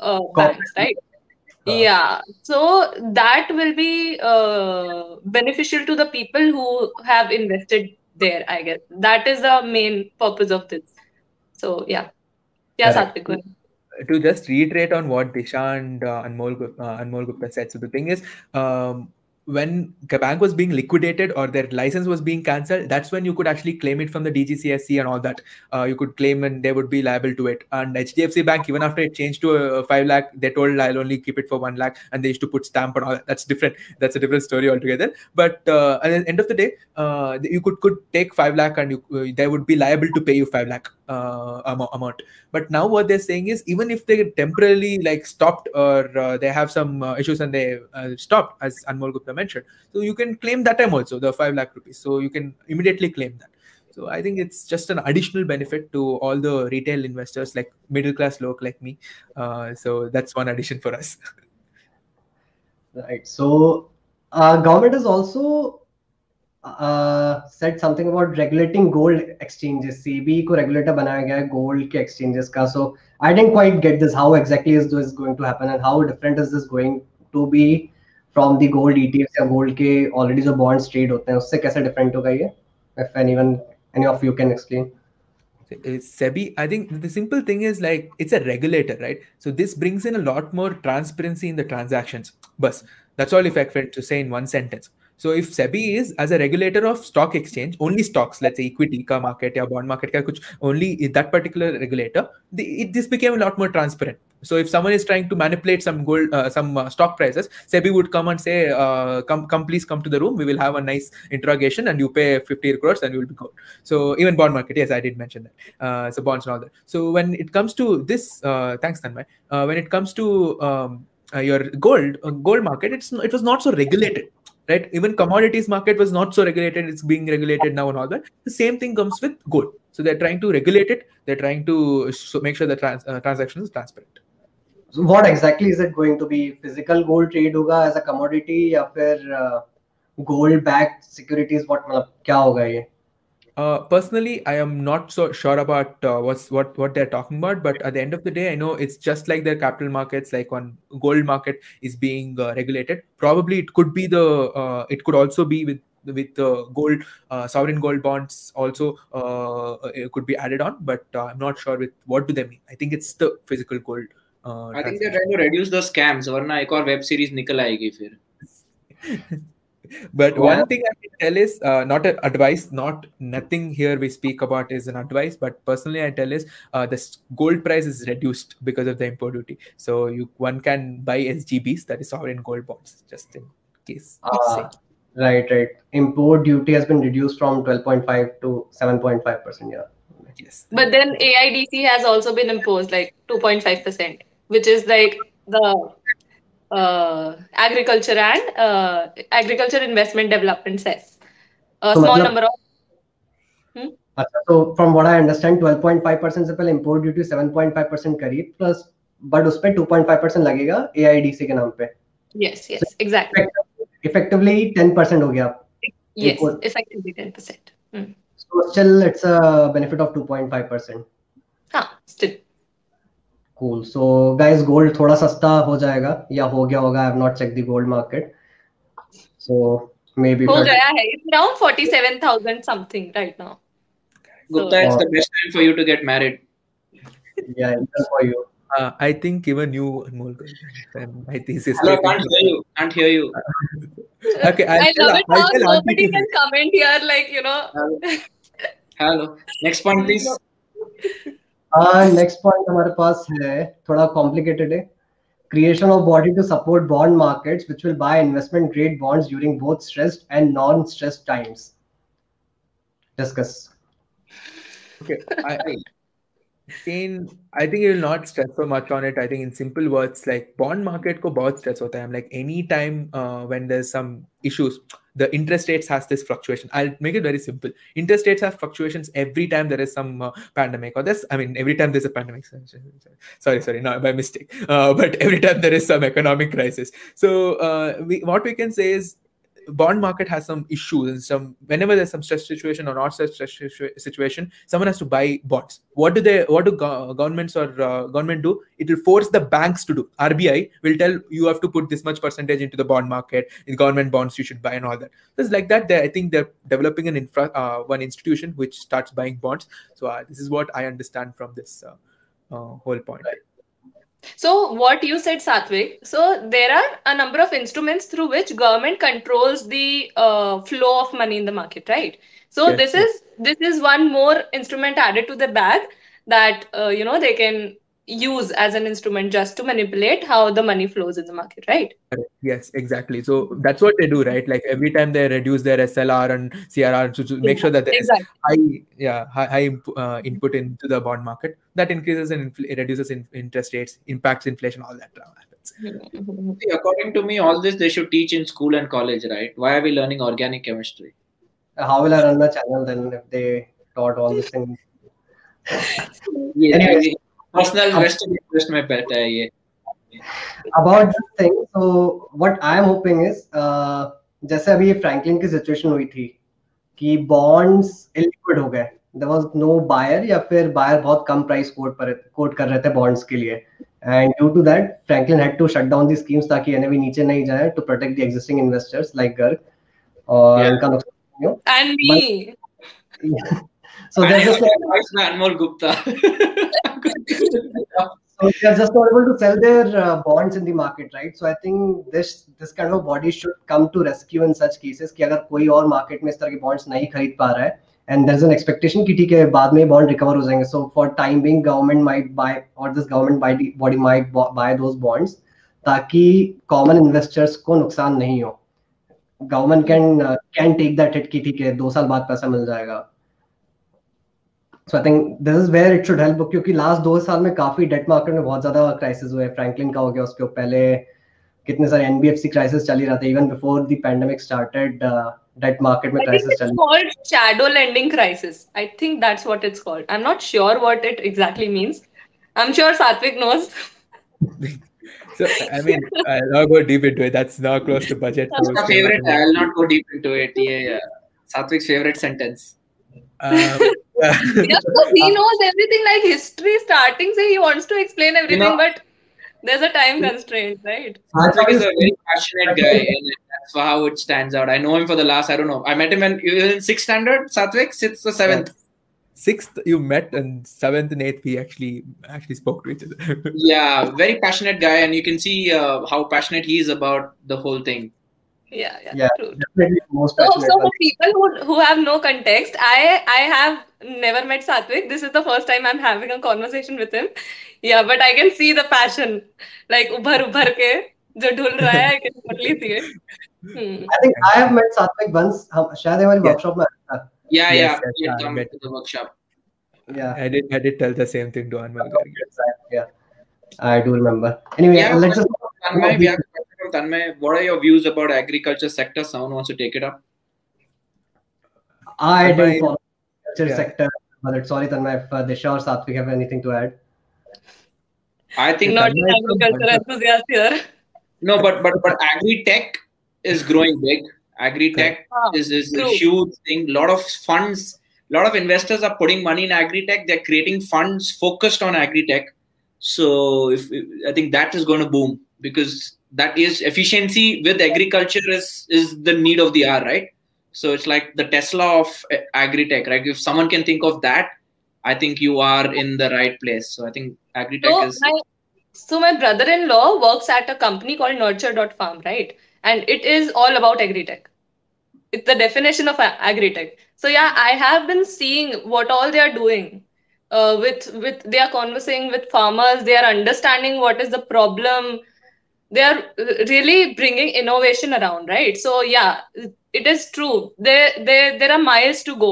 uh, banks, right? Uh, yeah, so that will be uh, beneficial to the people who have invested there, I guess. That is the main purpose of this. So, yeah. Yeah, right. Satvik, go ahead. To just reiterate on what Disha and uh, Anmol, uh, Anmol Gupta said. So, the thing is, um, when the bank was being liquidated or their license was being cancelled, that's when you could actually claim it from the D G C S C and all that. Uh, you could claim and they would be liable to it. And H D F C Bank, even after it changed to a five lakh, they told I'll only keep it for one lakh and they used to put stamp on all that. That's different. That's a different story altogether. But uh, at the end of the day, uh, you could, could take five lakh and you, uh, they would be liable to pay you five lakh uh, amount. But now what they're saying is even if they temporarily like stopped or uh, they have some uh, issues and they uh, stopped, as Anmol Gupta mentioned, so you can claim that time also, the five lakh rupees, so you can immediately claim that. So I think it's just an additional benefit to all the retail investors, like middle class folk like me. Uh, so that's one addition for us. Right. So uh, government has also uh, said something about regulating gold exchanges. S E B I को regulator बनाया गया है gold के exchanges का. So I didn't quite get this. How exactly is this going to happen, and how different is this going to be from the gold E T Fs या gold के already जो bonds trade होते हैं उससे कैसे different होगा ये? If anyone, any of you can explain. S E B I, I think the simple thing is like it's a regulator, right? So this brings in a lot more transparency in the transactions. Bas, that's all if I could to say in one sentence. So if S E B I is as a regulator of stock exchange, only stocks, let's say equity ka market or bond market ka kuch, only that particular regulator, the, it, this became a lot more transparent. So if someone is trying to manipulate some gold, uh, some uh, stock prices, S E B I would come and say, uh, come, come, please come to the room. We will have a nice interrogation and you pay fifty crores and you will be good. So even bond market, yes, I did mention that. Uh, so bonds and all that. So when it comes to this, uh, thanks Tanmay, uh, when it comes to um, uh, your gold, uh, gold market, it's, it was not so regulated. Right? Even commodities market was not so regulated. It's being regulated now and all that. The same thing comes with gold. So they're trying to regulate it. They're trying to make sure the trans uh, transaction is transparent. So what exactly is it going to be? Physical gold trade होगा as a commodity या फिर uh, gold backed securities? What मतलब क्या होगा ये? Uh, personally, I am not so sure about uh, what's, what what they're talking about, but at the end of the day, I know it's just like their capital markets, like on gold market is being uh, regulated. Probably it could be the, uh, it could also be with with uh, gold, uh, sovereign gold bonds also uh, it could be added on, but uh, I'm not sure with what do they mean. I think it's the physical gold. Uh, I think they're trying to reduce the scams, वरना एक और web series निकल आएगी फिर. But yeah. One thing I can tell is uh, not an advice, not nothing here we speak about is an advice. But personally, I tell is uh, the gold price is reduced because of the import duty. So you one can buy S G Bs, that is sovereign gold bonds, just in case. Uh, right, right. Import duty has been reduced from twelve point five to seven point five percent. Yeah. Yes. But then A I D C has also been imposed like two point five percent, which is like the Uh, agriculture and uh, agriculture investment development says a so small matlab, number of. Hmm? So from what I understand, twelve point five percent से पहले import duty seven point five percent करीब plus, but उस पे two point five percent लगेगा A I D C के नाम पे. Yes, yes, so exactly. Effectively ten percent हो गया. Yes, import. Effectively ten percent. Hmm. So still it's a benefit of two point five percent. हाँ, still. Cool. So guys, gold थोड़ा सस्ता हो जाएगा या हो गया होगा. I have not checked the gold market, so maybe हो गया है. It's around forty-seven thousand something right now. Gupta, so, it's the best time for you to get married. Yeah, it's for you. Uh, I think even you, Anmol, I think this. Hello, can't hear you. Can't hear you. Okay, I'll I love it how nobody can comment here, like you know. Hello. Hello. Next point, please. Uh, next point हमारे पास है थोड़ा complicated है. Creation of body to support bond markets which will buy investment grade bonds during both stressed and non-stressed times. Discuss. Okay. I, in I think you will not stress so much on it. I think in simple words, like bond market को बहुत stress होता है. I'm like any time uh, when there's some issues, the interest rates has this fluctuation. I'll make it very simple. Interest rates have fluctuations every time there is some uh, pandemic or this. I mean, every time there's a pandemic. Sorry, sorry, not by mistake. Uh, but every time there is some economic crisis. So uh, we, what we can say is bond market has some issues and some whenever there's some stress situation or not stress, stress situation, someone has to buy bonds. What do they, what do go governments or uh, government do? It will force the banks to do. R B I will tell you have to put this much percentage into the bond market, in government bonds you should buy and all that. So it's like that. They, I think they're developing an infra, uh, one institution which starts buying bonds. So uh, this is what I understand from this uh, uh, whole point. Right. So what you said, Satvik, so there are a number of instruments through which government controls the uh, flow of money in the market, right? So yes, this yes. is this is one more instrument added to the bag that, uh, you know, they can use as an instrument just to manipulate how the money flows in the market, right? Yes, exactly. So that's what they do, right? Like every time they reduce their S L R and C R R to, to make sure that there exactly. is high, yeah, high, high uh, input into the bond market. That increases and infl reduces in interest rates, impacts inflation, all that happens. See, according to me, all this they should teach in school and college, right? Why are we learning organic chemistry? Uh, how will I run the channel then if they taught all these things? Yeah. Anyway, personal investment, investment better. Yeah. about this thing. So what I am hoping is, uh, जैसे अभी Franklin की situation हुई थी कि bonds illiquid हो गए, there was no buyer, या फिर बायर बहुत कम प्राइस कोट पर कोट कर रहे थे बॉन्ड्स के लिए, and due to that Franklin had to shut down the schemes ताकि एनएवी नीचे नहीं जाए, to protect the existing investors like Garg और इनका नुकसान हो and me. So they're just Anmol Gupta. So they're just not able to sell their uh, bonds in the market, right? So I think this this kind of body should come to rescue in such cases. कि अगर कोई और market में इस तरह के bonds नहीं खरीद पा रहा है, and there's an expectation कि ठीक है बाद में bond recover हो जाएंगे. So for time being, government might buy or this government body might buy those bonds ताकि common investors को नुकसान नहीं हो. Government can uh, can take that hit कि ठीक है दो साल बाद पैसा मिल जाएगा. So I think this is where it should help, क्योंकि last दो साल में काफी डेट मार्केट में बहुत ज्यादा क्राइसिस हुए. फ्रैंकलिन का हो गया, उसके पहले कितने सारे एनबीएफसी क्राइसिस चल ही रहे थे. Even before the pandemic started debt market में क्राइसिस चल रही है. Called shadow lending crisis, I think that's what it's called. I am not sure what it exactly means. I am sure Satvik knows. So I mean, I'll not go deep into it. That's not close to budget. That's my favorite. I'll not go deep into it. Yeah, Satvik's favorite sentence. Um, yeah, because he knows everything, like history starting, so he wants to explain everything, you know, but there's a time constraint, right? Satvik is a very passionate guy, and that's how it stands out. I know him for the last, I don't know, I met him when he was in sixth standard. Satvik, sixth or seventh? Sixth, you met, and seventh and eighth we actually actually spoke to each other. Yeah, very passionate guy, and you can see uh, how passionate he is about the whole thing. Yeah, yeah, yeah, true. Definitely most so, so for people who who have no context, I I have never met Satvik. This is the first time I'm having a conversation with him. Yeah, but I can see the passion, like ubhar ubhar ke जो ढुल रहा है, I can totally see it. Hmm. I think I have met Satvik once. शायद हमारी workshop में आया था. Yeah, yeah, yes, yes, yeah, I met to the workshop. Yeah, I did. I did tell the same thing to Anmol Garg. Yeah, I do remember. Anyway, yeah, let's just. Tanmay, we are from Tanmay. What are your views about agriculture sector? Someone wants to take it up. I do follow agriculture yeah. sector, but sorry Tanmay, if uh, Disha or Satvik have anything to add. I think not agriculture enthusiast here. No, but but but agri tech is growing big. Agri tech ah, is is true. a huge thing. Lot of funds, lot of investors are putting money in agri tech. They're creating funds focused on agri tech. So if, if I think that is going to boom. Because that is efficiency with agriculture is, is the need of the hour, right? So it's like the Tesla of agri-tech, right? If someone can think of that, I think you are in the right place. So I think agri-tech so is... My, so my brother-in-law works at a company called nurture dot farm, right? And it is all about agri-tech. It's the definition of agri-tech. So yeah, I have been seeing what all they are doing. Uh, with with they are conversing with farmers. They are understanding what is the problem. They are really bringing innovation around, right? So yeah, it is true. There, there, there are miles to go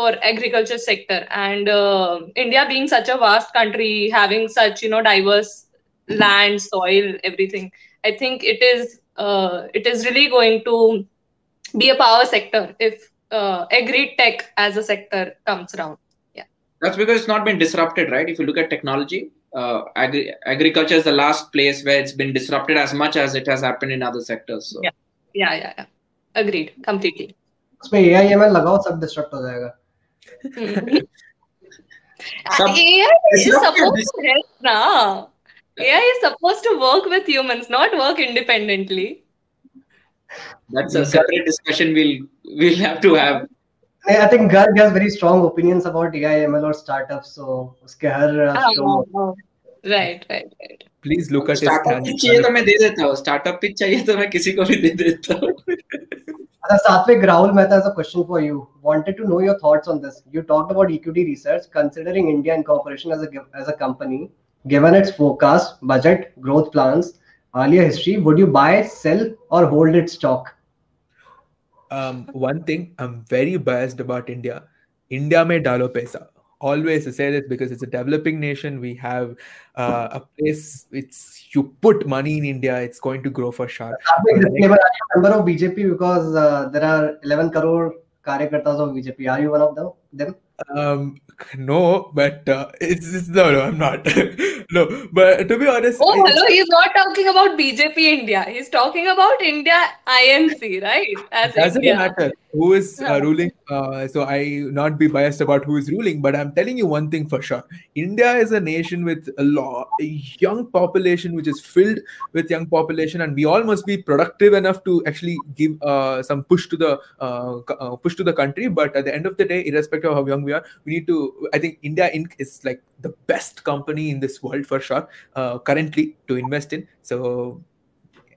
for agriculture sector, and uh, India being such a vast country, having such you know diverse land, soil, everything. I think it is, uh, it is really going to be a power sector if uh, agri tech as a sector comes around. Yeah, that's because it's not been disrupted, right? If you look at technology. Uh, agri- agriculture is the last place where it's been disrupted as much as it has happened in other sectors. So. Yeah. yeah, yeah, yeah. Agreed, completely. उसमें A I M L लगाओ सब disrupt हो जाएगा. A I is supposed to help now. A I is supposed to work with humans, not work independently. That's a separate discussion we'll we'll have to have. I think Garg has very strong opinions about A I M L or startups, so uske har uh, oh, oh. right right right please look at startup pitch चाहिए तो मैं दे देता हूँ, startup pitch चाहिए तो मैं किसी को भी दे देता हूँ. अच्छा Satvik, Rahul Mehta has a question for you. Wanted to know your thoughts on this. You talked about equity research. Considering India incorporation as a as a company, given its forecast, budget, growth plans, earlier history, would you buy, sell or hold its stock? Um, one thing I'm very biased about India. India mein dalo paisa. Always I say this because it's a developing nation. We have uh, a place. It's you put money in India, it's going to grow for sure. Are you a member of B J P? Because uh, there are eleven crore karyakartas of B J P. Are you one of them? Them? Um, no, but uh, it's, it's no, no, I'm not. No, but to be honest. Oh, I, hello. He's not talking about B J P India. He's talking about India I N C, right? As doesn't India. Matter who is uh, ruling. Uh, so I not be biased about who is ruling, but I'm telling you one thing for sure. India is a nation with a lot, a young population, which is filled with young population, and we all must be productive enough to actually give uh, some push to the uh, uh, push to the country. But at the end of the day, irrespective of how young we are, we need to. I think India Incorporated is like the best company in this world for sure uh, currently to invest in. So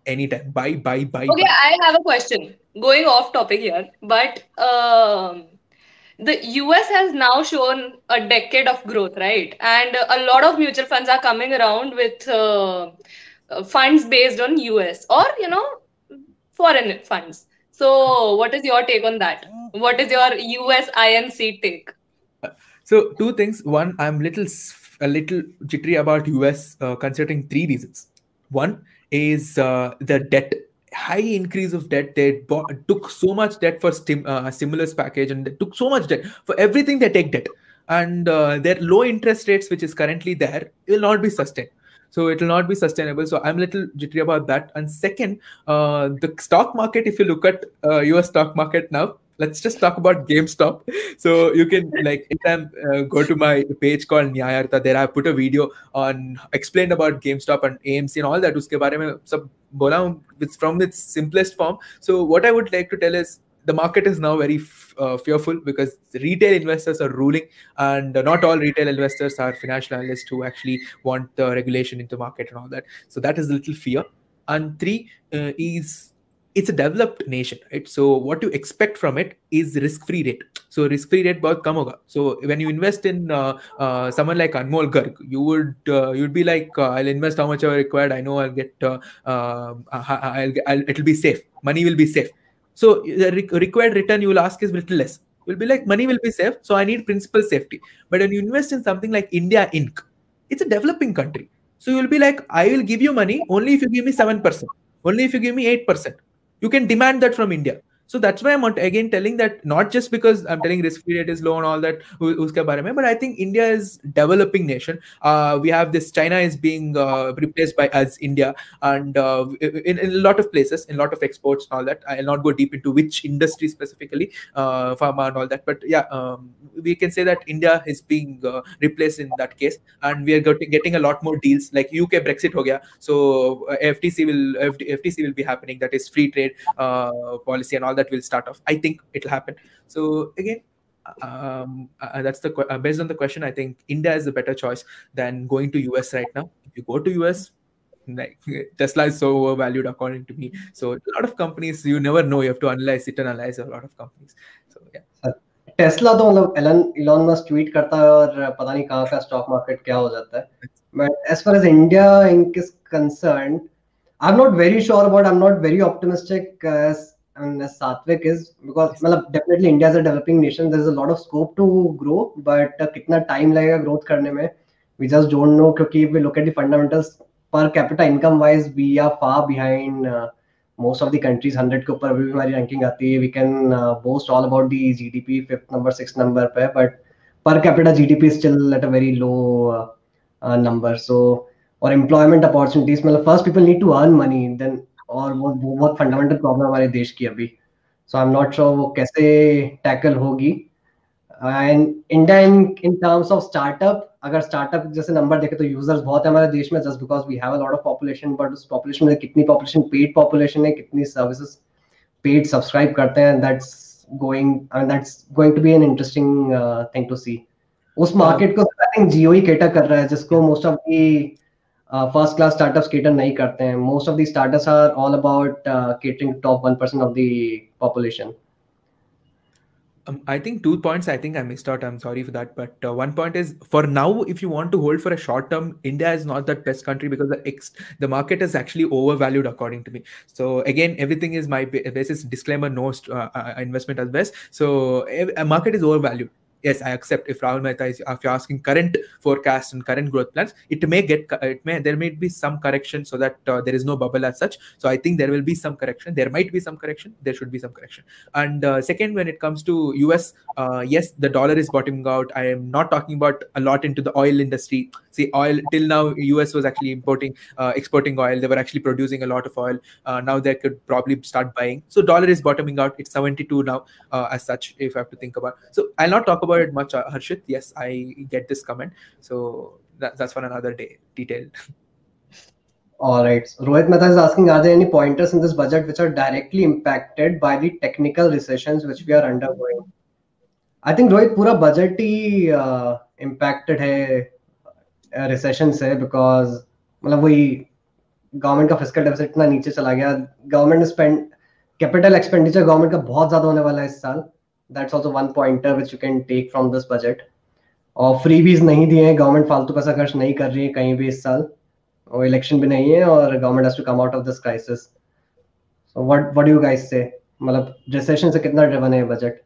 anytime, buy, buy, buy. Okay, buy. I have a question. Going off topic here, but um, the U S has now shown a decade of growth, right? And a lot of mutual funds are coming around with uh, funds based on U S or you know foreign funds. So what is your take on that? What is your U S I N C take? So two things. One, I'm little a little jittery about U S uh, considering three reasons. One is uh, the debt, high increase of debt. They bought, took so much debt for stim, uh, stimulus package, and they took so much debt for everything. They take debt, and uh, their low interest rates, which is currently there, will not be sustained. So it will not be sustainable. So I'm a little jittery about that. And second, uh, the stock market. If you look at uh, U S stock market now. Let's just talk about GameStop. So you can like if I'm, uh, go to my page called Nyayartha. There I put a video on explained about GameStop and A M C and all that. Uske baare mein sab bola hun, it's from its simplest form. So what I would like to tell is the market is now very uh, fearful because retail investors are ruling, and not all retail investors are financial analysts who actually want the regulation into market and all that. So that is a little fear. And three uh, is. It's a developed nation, right? So what you expect from it is risk-free rate. So risk-free rate bahut kam hoga. So when you invest in uh, uh, someone like Anmol Garg, you would uh, you'd be like, uh, I'll invest how much I required. I know I'll get, uh, uh, I'll, I'll, it'll be safe. Money will be safe. So the re- required return you will ask is little less. You'll be like, money will be safe. So I need principal safety. But when you invest in something like India Incorporated, it's a developing country. So you'll be like, I will give you money only if you give me seven percent. Only if you give me eight percent. You can demand that from India. So that's why I'm again telling that not just because I'm telling risk-free rate is low and all that, but I think India is a developing nation. Uh, we have this, China is being uh, replaced by us, India, and uh, in, in a lot of places, in a lot of exports and all that. I'll not go deep into which industry specifically, uh, pharma and all that. But yeah, um, we can say that India is being uh, replaced in that case. And we are getting, getting a lot more deals like U K Brexit ho gaya. So uh, F T C will F T C will be happening. That is free trade uh, policy and all that will start off. I think it'll happen. So again, um, uh, that's the uh, based on the question. I think India is the better choice than going to U S right now. If you go to U S, like Tesla is so overvalued according to me. So a lot of companies, you never know. You have to analyze it and analyze a lot of companies. So yeah. Tesla तो मतलब Elon Elon Musk tweet करता है और पता नहीं कहाँ का stock market क्या हो जाता है. But as far as India Inc is concerned, I'm not very sure about. I'm not very optimistic as and as Satvik is, because well, definitely India is a developing nation. There is a lot of scope to grow, but uh, kitna time lagega growth karne mein, we just don't know. Because if we look at the fundamentals, per capita income wise, we are far behind uh, most of the countries. one hundred ke upar abhi bhi hamari ranking aati hai. We can uh, boast all about the G D P fifth number, sixth number pe, but per capita G D P is still at a very low uh, uh, number. So, or employment opportunities. Matlab, first people need to earn money, then. और वो बहुत fundamental problem हमारे देश की अभी, so I am not sure वो कैसे tackle होगी. And India in terms of startup, अगर स्टार्टअप जैसे नंबर देखें तो यूजर्स बहुत है हमारे देश में, just because we have a lot of population, but उस पॉपुलेशन में कितनी पॉपुलेशन पेड पॉपुलेशन है, कितनी सर्विसेज पेड सब्सक्राइब करते हैं, that's going that's going to be an interesting thing to see. उस मार्केट को I think Jio he cater कर रहा है, जिसको most of the first class startups cater नहीं करते हैं. Most of the startups are all about catering top one percent of the population. Um, I think two points. I think I missed out. I'm sorry for that. But uh, one point is for now, if you want to hold for a short term, India is not that best country because the ex- the market is actually overvalued according to me. So again, everything is my basis disclaimer. No uh, investment advice. So uh, market is overvalued. yes, I accept if Rahul Mehta is, if you're asking current forecast and current growth plans, it may get, it may, there may be some correction so that uh, there is no bubble as such. So I think there will be some correction. There might be some correction. There should be some correction. And uh, second, when it comes to U S, uh, yes, the dollar is bottoming out. I am not talking about a lot into the oil industry. See, oil till now, U S was actually importing, uh, exporting oil. They were actually producing a lot of oil. Uh, now they could probably start buying. So dollar is bottoming out. It's seventy-two now uh, as such, if I have to think about. So I'll not talk about it much, uh, Harshit. Yes, I get this comment. So that, that's for another day, detailed. All right. So Rohit Mehta is asking, are there any pointers in this budget which are directly impacted by the technical recessions which we are undergoing? I think Rohit, पूरा budget ही uh, impacted है uh, recession से, because मतलब वही government का fiscal deficit इतना नीचे चला गया, government spend capital expenditure government का बहुत ज़्यादा होने वाला है इस साल. That's also one pointer which you can take from this budget. और freebies नहीं दिए हैं, government फालतू पैसा खर्च नहीं कर रही है कहीं भी इस साल. और election भी नहीं है और government has to come out of this crisis. So what what do you guys say? मतलब recession से कितना driven है budget?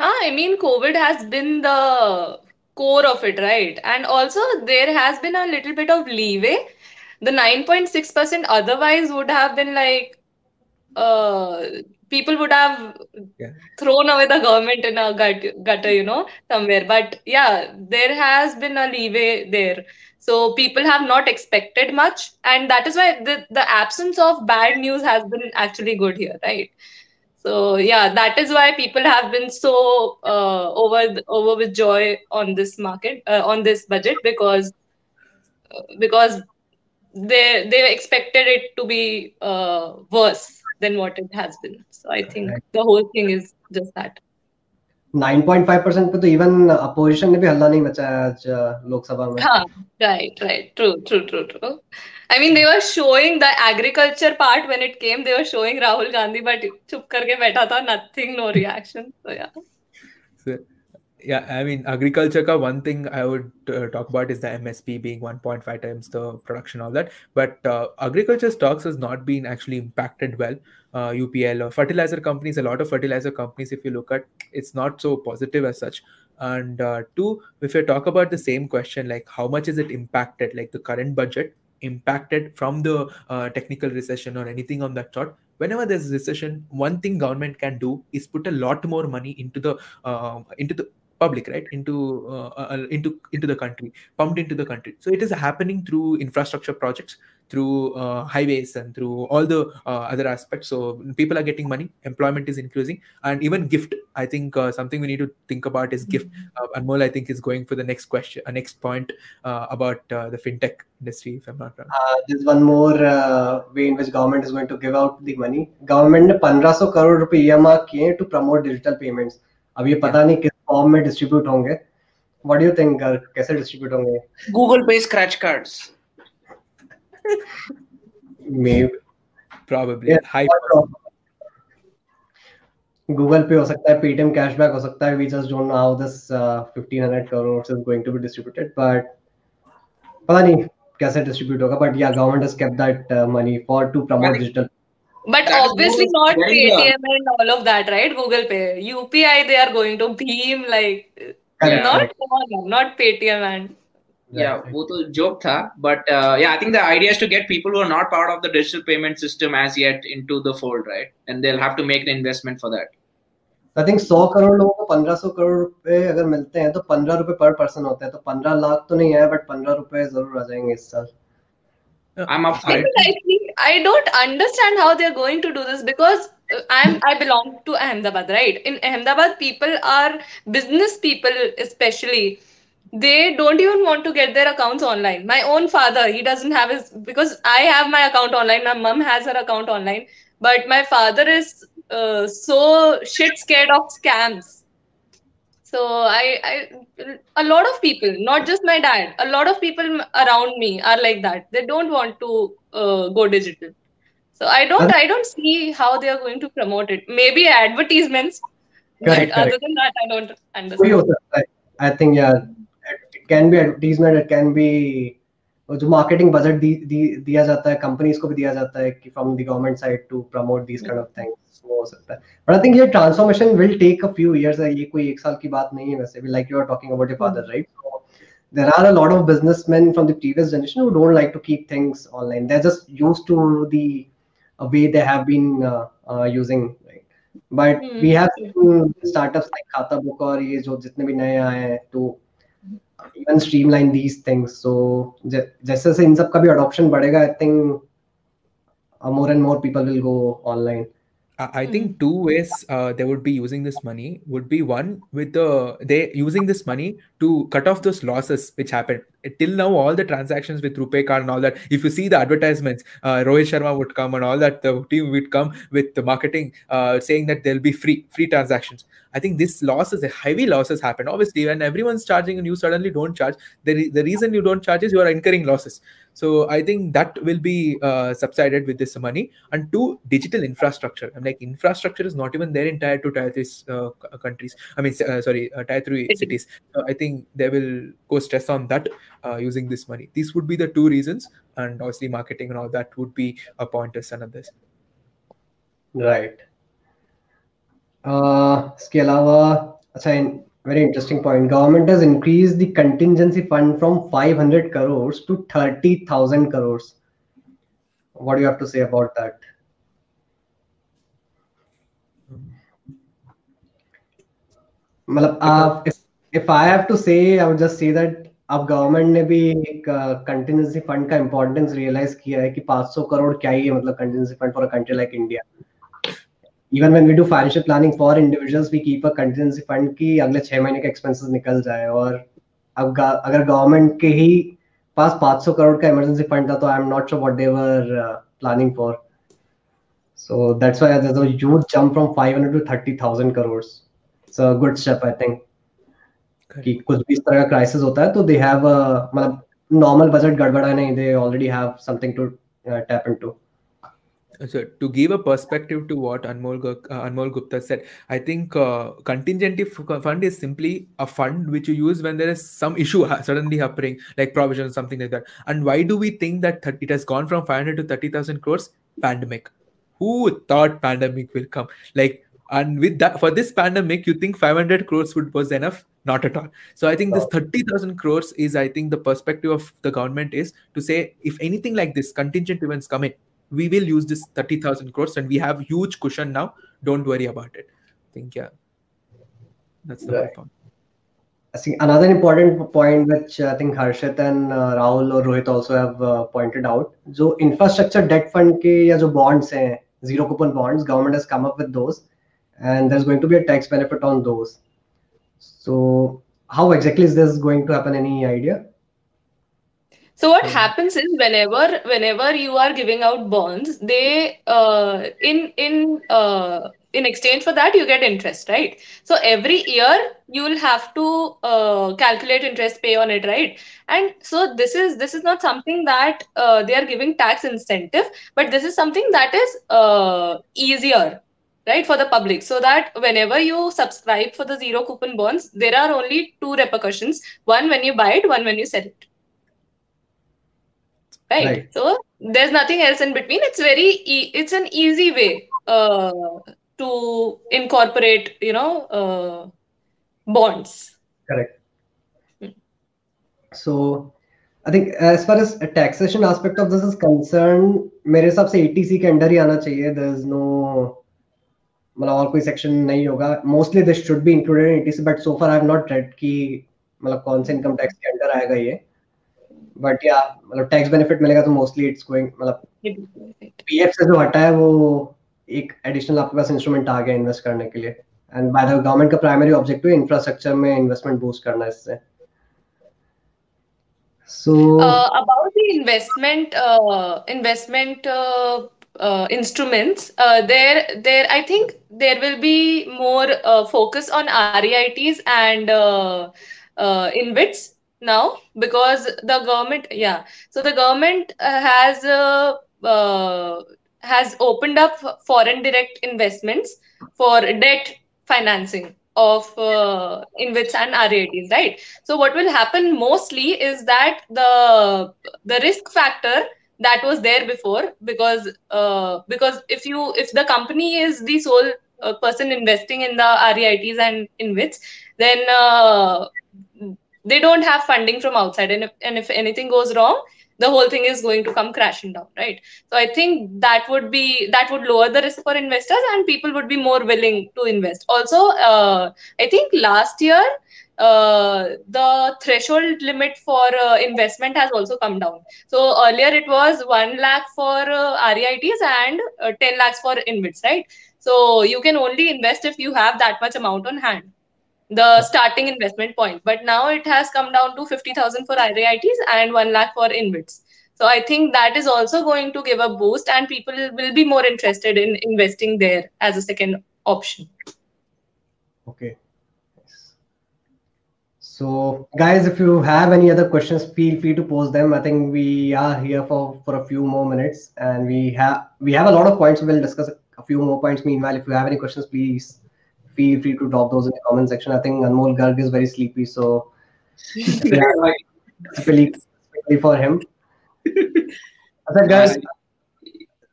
I mean, COVID has been the core of it, right? And also there has been a little bit of leeway. The nine point six percent otherwise would have been like, uh, people would have yeah. thrown away the government in a gut, gutter, you know, somewhere. But yeah, there has been a leeway there. So people have not expected much. And that is why the, the absence of bad news has been actually good here, right? So yeah, that is why people have been so uh, over over with joy on this market, uh, on this budget, because uh, because they they expected it to be uh, worse than what it has been. So I think right. the whole thing is just that. nine point five percent पे तो even opposition ने भी हल्ला नहीं मचाया आज लोक सभा में. हाँ, right, right, true, true, true, true. I mean, they were showing the agriculture part when it came. They were showing Rahul Gandhi, but चुप करके बैठा था, nothing, no reaction. So yeah. So, yeah, I mean, agriculture ka one thing I would uh, talk about is the M S P being one point five times the production, all that. But uh, agriculture stocks has not been actually impacted well. Uh, U P L or fertilizer companies, a lot of fertilizer companies, if you look at, it's not so positive as such. And uh, two, if you talk about the same question, like how much is it impacted, like the current budget impacted from the uh, technical recession or anything on that sort. Whenever there's a recession, one thing government can do is put a lot more money into the uh, into the public, right, into uh, into into the country, pumped into the country. So it is happening through infrastructure projects, through uh, highways and through all the uh, other aspects. So people are getting money, employment is increasing, and even gift. I think uh, something we need to think about is gift. Uh, Anmol, I think, is going for the next question, uh, next point uh, about uh, the fintech industry, if I'm not wrong. Uh, there's one more uh, way in which government is going to give out the money. Government ने fifteen hundred crore rupees earmark किए to promote digital payments. अब ये पता नहीं किस form में distribute होंगे. What do you think Garg, कैसे डिस्ट्रीब्यूट होंगे? Google pay scratch cards may probably हाई, गूगल पे हो सकता है, पेटीएम कैशबैक हो सकता है. We just don't know how this fifteen hundred crore is going to be distributed, but पता नहीं कैसे डिस्ट्रीब्यूट होगा. बट या government has kept that money for to promote digital. But that obviously not Paytm and all of that, right? Google Pay, U P I, they are going to Bheem, like yeah. not not Paytm and yeah, वो तो joke था. But uh, yeah, I think the idea is to get people who are not part of the digital payment system as yet into the fold, right? And they'll have to make an investment for that. I think one hundred crore लोगों को fifteen hundred crore पे अगर मिलते हैं तो fifteen रुपए per person होता है, तो fifteen लाख तो नहीं है, but fifteen रुपए जरूर आ जाएंगे इस साल. I'm up for it. I, think, I don't understand how they're going to do this, because I'm I belong to Ahmedabad, right? In Ahmedabad, people are business people, especially. They don't even want to get their accounts online. My own father, he doesn't have his, because I have my account online. My mom has her account online, but my father is uh, so shit scared of scams. So I, I, a lot of people, not just my dad, a lot of people around me are like that. They don't want to uh, go digital. So I don't, I don't see how they are going to promote it. Maybe advertisements, correct, but correct. Other than that, I don't understand. I think yeah, it can be advertisement. It can be जो marketing budget दी, दी, दिया जाता है companies को भी दिया जाता है कि from the government side to promote this kind of things, वो हो सकता है। बट आई थिंक ये transformation will take a few years है, ये कोई एक साल की बात नहीं है वैसे भी। Like you are talking about your father, right? There are a lot of businessmen from the previous generation who don't like to keep things online. They're just used to the uh, way they have been uh, uh, using, right? But mm-hmm. we have seen startups like Khatabook aur ye jo jitne bhi naye aaye hain to even streamline these things. So jaise se in sab ka bhi adoption badhega, I think uh, more and more people will go online. I think two ways uh, they would be using this money would be one with the they using this money to cut off those losses which happened till now. All the transactions with Rupee card and all that, if you see the advertisements, uh, Rohit Sharma would come and all that, the team would come with the marketing uh, saying that there'll be free free transactions. I think this losses, the heavy losses happen. Obviously, when everyone's charging and you suddenly don't charge, the the reason you don't charge is you are incurring losses. So I think that will be uh, subsided with this money. And two, digital infrastructure. I'm like, infrastructure is not even there in tier two, tier three uh, countries. I mean, uh, sorry, uh, tier three cities. So I think they will go stress on that uh, using this money. These would be the two reasons. And obviously, marketing and all that would be a pointer, son of this. Right. Uh, इसके अलावा अच्छा very interesting point, government has increase the contingency fund from five hundred crore to thirty thousand crore. What you have to say about that? मतलब आप if I have to say, I would just say that अब government ने भी एक contingency fund का importance realise किया है कि five hundred करोड़ क्या ही है, मतलब contingency fund for a country like India. Even when we do financial planning for individuals, we keep a contingency fund कि अगले छह महीने के expenses निकल जाए. और अब अगर government के ही पास five hundred करोड़ का emergency fund था, तो I am not sure what they were uh, planning for. So that's why there's a huge jump from five hundred to thirty thousand crores. It's a good step, I think. कि कुछ भी इस तरह का crisis होता है तो they have a मतलब normal budget गड़बड़ा नहीं, they already have something to uh, tap into. So to give a perspective to what Anmol, uh, Anmol Gupta said, I think uh, contingency fund is simply a fund which you use when there is some issue suddenly happening, like provision or something like that. And why do we think that it has gone from five hundred to thirty thousand crores? Pandemic. Who thought pandemic will come? Like, and with that, for this pandemic, you think five hundred crores would was enough? Not at all. So I think this thirty thousand crores is, I think the perspective of the government is to say, if anything like this contingent events come in, we will use this thirty thousand crores and we have huge cushion now. Don't worry about it. I think, yeah, that's the right point. I think another important point which I think Harshit and uh, Rahul or Rohit also have uh, pointed out, जो infrastructure debt fund के या जो bonds हैं, zero coupon bonds, government has come up with those and there's going to be a tax benefit on those. So how exactly is this going to happen? Any idea? So what happens is whenever whenever you are giving out bonds, they uh, in in uh, in exchange for that you get interest, right? So every year you will have to uh, calculate interest, pay on it, right? And so this is this is not something that uh, they are giving tax incentive, but this is something that is uh, easier, right, for the public. So that whenever you subscribe for the zero coupon bonds, there are only two repercussions: one when you buy it, one when you sell it. Right. right. So there's nothing else in between. It's very, e- it's an easy way uh, to incorporate, you know, uh, bonds. Correct. Hmm. So I think as far as a taxation aspect of this is concerned, मेरे हिसाब से A T C के अंदर ही आना चाहिए. There's no, मतलब और कोई section नहीं होगा. Mostly this should be included in A T C, but so far I've not read कि मतलब कौन से income tax के अंदर आएगा ये. बट या मतलब टैक्स बेनिफिट मिलेगा तो मोस्टली इट्स गोइंग मतलब पीएफ से जो हटा है वो एक एडिशनल आपके पास इंस्ट्रूमेंट आ गया इन्वेस्ट करने के लिए. एंड बाय द गवर्नमेंट का प्राइमरी ऑब्जेक्टिव इंफ्रास्ट्रक्चर में इन्वेस्टमेंट बूस्ट करना है इससे. So about the investment investment Uh, instruments, uh, there, there. I think there will be more uh, focus on R E I Ts and uh, uh, InvITs now, because the government, yeah. So the government uh, has uh, uh, has opened up foreign direct investments for debt financing of uh, InvITs and R A Ts, right? So what will happen mostly is that the the risk factor that was there before, because uh, because if you if the company is the sole uh, person investing in the R E I Ts and InvITs, then uh, they don't have funding from outside, and if, and if anything goes wrong, the whole thing is going to come crashing down, right? So I think that would be that would lower the risk for investors, and people would be more willing to invest. Also, uh, I think last year uh, the threshold limit for uh, investment has also come down. So earlier it was one lakh for uh, R E I Ts and uh, ten lakhs for InvITs, right? So you can only invest if you have that much amount on hand, the starting investment point. But now it has come down to fifty thousand for R E I Ts and one lakh for InvITs. So I think that is also going to give a boost, and people will be more interested in investing there as a second option. Okay. So guys, if you have any other questions, feel free to post them. I think we are here for, for a few more minutes, and we have, we have a lot of points. We'll discuss a few more points. Meanwhile, if you have any questions, please feel free to drop those in the comment section. I think Anmol Garg is very sleepy, so for him. So guys,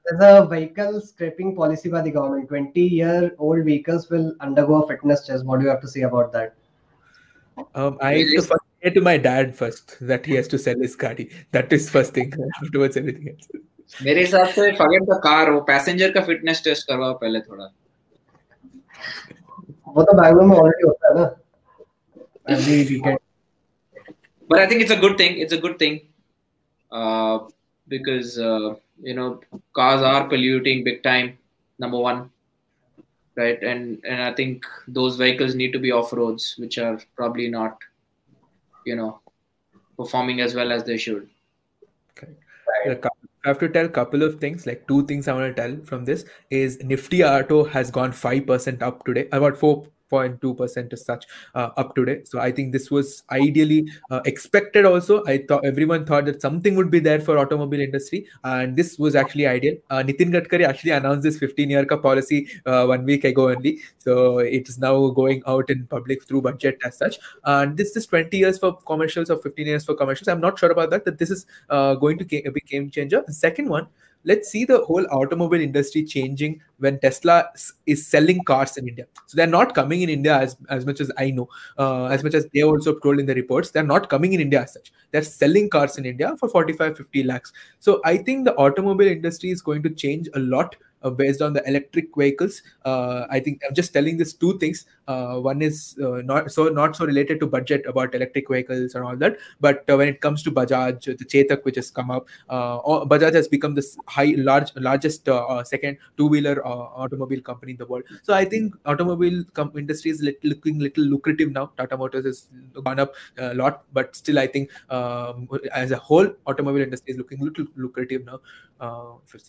there's a vehicle scrapping policy by the government. twenty year old vehicles will undergo a fitness test. What do you have to say about that? Um, I have to first say to my dad first that he has to sell his car. That is first thing. Afterwards, everything else. मेरे हिसाब से forget the car. वो passenger का fitness test करवाओ पहले थोड़ा. वो तो बैकग्राउंड में ऑलरेडी होता है ना every weekend. But I think it's a good thing it's a good thing because you know cars are polluting big time number one right and and I think those vehicles need to be off roads which are probably not you know performing as well as they should. Right. I have to tell a couple of things, like two things I want to tell from this is Nifty Auto has gone five percent up today, about four point two percent as such uh, up today. So I think this was ideally uh, expected also. I thought everyone thought that something would be there for automobile industry, and this was actually ideal. Uh, Nitin Gadkari actually announced this fifteen year ka policy uh, one week ago only. So it is now going out in public through budget as such. And uh, this is twenty years for commercials or fifteen years for commercials. I'm not sure about that, that this is uh, going to be a game changer. The second one, let's see the whole automobile industry changing when Tesla is selling cars in India. So they're not coming in India as, as much as I know, uh, as much as they also told in the reports, they're not coming in India as such. They're selling cars in India for forty-five, fifty lakhs. So I think the automobile industry is going to change a lot uh, based on the electric vehicles. Uh, I think I'm just telling these two things. Uh, one is uh, not so not so related to budget about electric vehicles and all that, but uh, when it comes to Bajaj, the Chetak which has come up, uh, Bajaj has become this high large largest uh, uh, second two-wheeler uh, automobile company in the world. So I think automobile industry is lit looking little lucrative now. Tata Motors has gone up a lot, but still I think um, as a whole automobile industry is looking little lucrative now. Uh,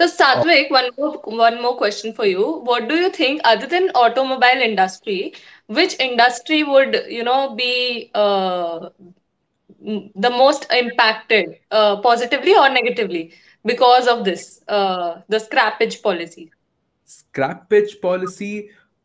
So Satvik, one more, one more question for you. What do you think, other than automobile industry, which industry would, you know, be uh, the most impacted uh, positively or negatively because of this, uh, the scrappage policy? Scrappage policy...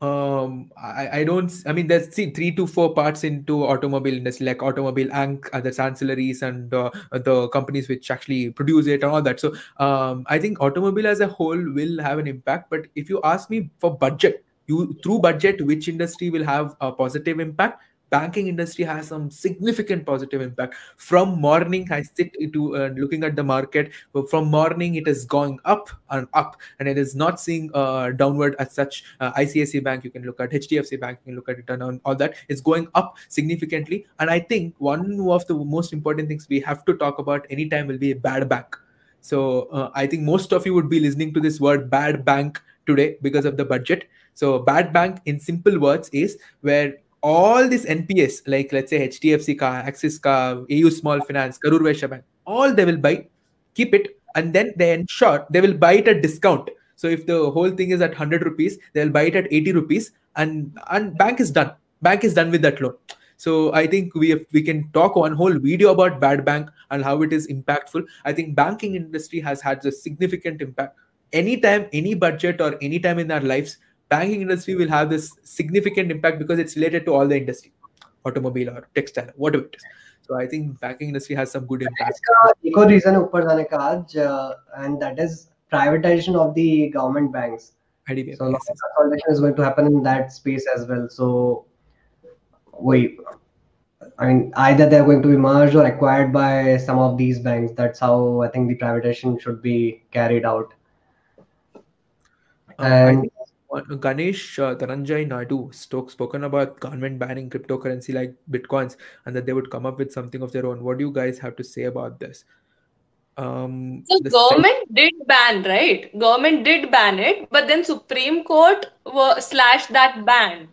Um, I, I don't, I mean, there's see, three to four parts into automobile industry, like automobile and other ancillaries and uh, the companies which actually produce it and all that. So um, I think automobile as a whole will have an impact. But if you ask me for budget, you through budget, which industry will have a positive impact? Banking industry has some significant positive impact. From morning, I sit to uh, looking at the market. From morning, it is going up and up, and it is not seeing uh, downward as such. Uh, I C I C I Bank, you can look at H D F C Bank, you can look at it, and all that is going up significantly. And I think one of the most important things we have to talk about anytime will be a bad bank. So uh, I think most of you would be listening to this word "bad bank" today because of the budget. So bad bank, in simple words, is where all these N P S, like let's say H D F C ka, Axis ka, A U Small Finance, Karur Vaishya Bank, all they will buy, keep it, and then they ensure they will buy it at discount. So if the whole thing is at one hundred rupees, they will buy it at eighty rupees, and and bank is done. Bank is done with that loan. So I think we have, we can talk one whole video about bad bank and how it is impactful. I think banking industry has had a significant impact. Anytime, any budget or any time in our lives, banking industry will have this significant impact because it's related to all the industry, automobile or textile, whatever it is. So I think banking industry has some good impact. There's one reason upar jaane ka aaj, and that is privatization of the government banks. I D B I. So consolidation is going to happen in that space as well. So, wait, I mean, either they're going to be merged or acquired by some of these banks. That's how I think the privatization should be carried out. And uh, I think Ganesh uh, Taranjay Naidu Stokes spoken about government banning cryptocurrency like Bitcoins and that they would come up with something of their own. What do you guys have to say about this? Um, so government did ban, right? Government did ban it, but then Supreme Court were, slashed that ban.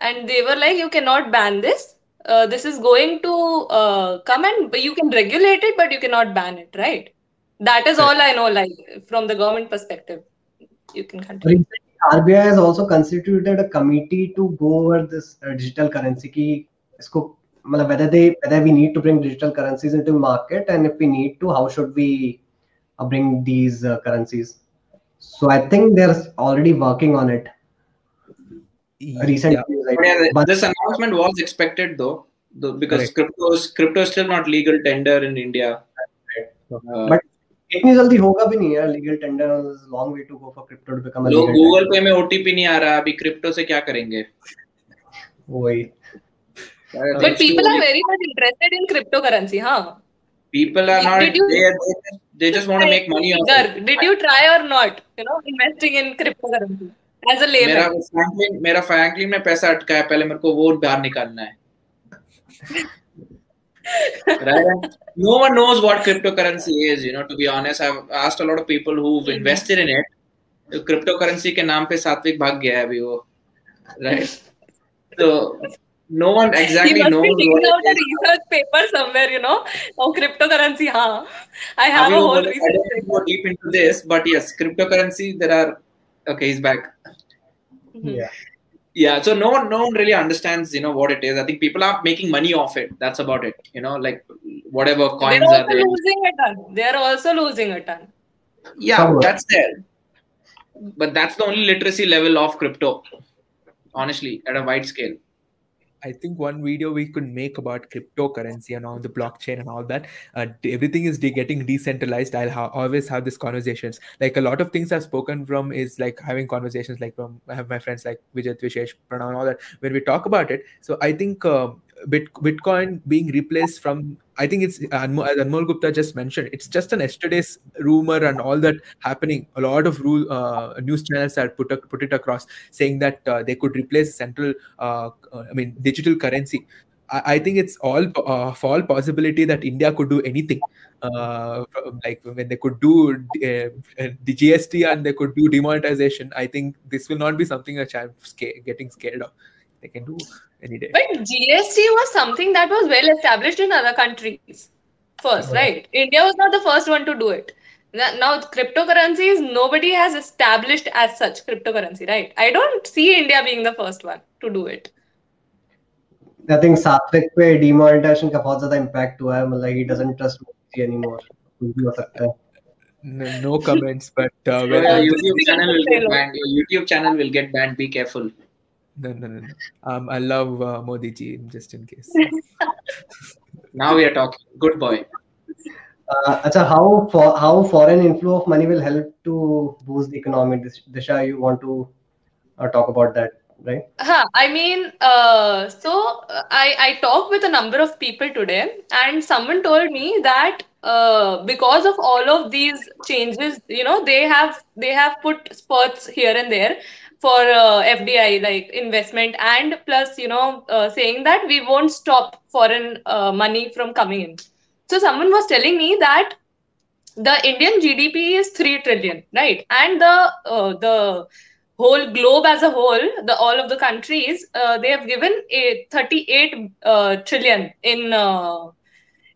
And they were like, you cannot ban this. Uh, this is going to uh, come and you can regulate it, but you cannot ban it, right? That is all I know, like from the government perspective. You can continue. R B I has also constituted a committee to go over this uh, digital currency. Ki isko Whether they whether we need to bring digital currencies into market, and if we need to, how should we bring these uh, currencies? So I think they're already working on it. Recently, yeah. Right? Yeah, this announcement was expected, though, though because correct. cryptos crypto is still not legal tender in India. Right. Uh, but इतनी जल्दी होगा भी नहीं यार legal tender. Is a long way to go for crypto to become a legal. Google Pay में O T P नहीं आ रहा अभी crypto से क्या करेंगे? वही. But uh, people so are very much interested in cryptocurrency, huh? People are not, you, they, are, they just want to make money off it. Did you try or not, you know, investing in cryptocurrency as a layman? मेरा Franklin में पैसा अटका है, पहले मेरे को वो बाहर निकालना है. Right? No one knows what cryptocurrency is, you know, to be honest. I've asked a lot of people who've invested in it. Cryptocurrency के नाम पे Satvik भाग गया है अभी वो. Right? So... No one exactly knows. He must knows be taking out a research paper somewhere, you know. Oh, cryptocurrency, huh? I have I mean, a whole research. I don't go deep into this, but yes, cryptocurrency, there are... Okay, he's back. Mm-hmm. Yeah. Yeah, so no one, no one really understands, you know, what it is. I think people are making money off it. That's about it. You know, like whatever coins are there. They're also losing a ton. They're also losing a ton. Yeah, oh, that's there. But that's the only literacy level of crypto, honestly, at a wide scale. I think one video we could make about cryptocurrency and all the blockchain and all that, uh, everything is de- getting decentralized. I'll ha- always have these conversations. Like a lot of things I've spoken from is like having conversations like from I have my friends like Vijay, Vishesh, Pranav and all that when we talk about it. So I think uh, Bit- Bitcoin being replaced from, I think it's, Anmol, as Anmol Gupta just mentioned, it's just an yesterday's rumor and all that happening. A lot of rule, uh, news channels are put, put it across saying that uh, they could replace central, uh, uh, I mean, digital currency. I, I think it's all uh, fall possibility that India could do anything. Uh, like when they could do uh, the G S T and they could do demonetization, I think this will not be something a child sca- getting scared of. They can do any day. But G S T was something that was well established in other countries first, right? India was not the first one to do it. Now, cryptocurrencies, nobody has established as such cryptocurrency, right? I don't see India being the first one to do it. I think Satvik pe demonetization ka bahut zyada impact hua hai, matlab he doesn't trust Modi anymore. No, no comments, but uh, well, your YouTube channel will get banned. Your YouTube channel will get banned. Be careful. No, no, no, no. Um, I love uh, Modi ji, just in case. Now we are talking. Good boy. Uh, achha, how for, how foreign inflow of money will help to boost the economy? Disha, you want to uh, talk about that, right? Huh, I mean, uh, so I, I talked with a number of people today and someone told me that uh, because of all of these changes, you know, they have they have put spurts here and there for uh, F D I, like investment, and plus, you know, uh, saying that we won't stop foreign uh, money from coming in. So someone was telling me that the Indian G D P is three trillion, right? And the uh, the whole globe as a whole, the all of the countries, uh, they have given a thirty-eight uh, trillion in uh,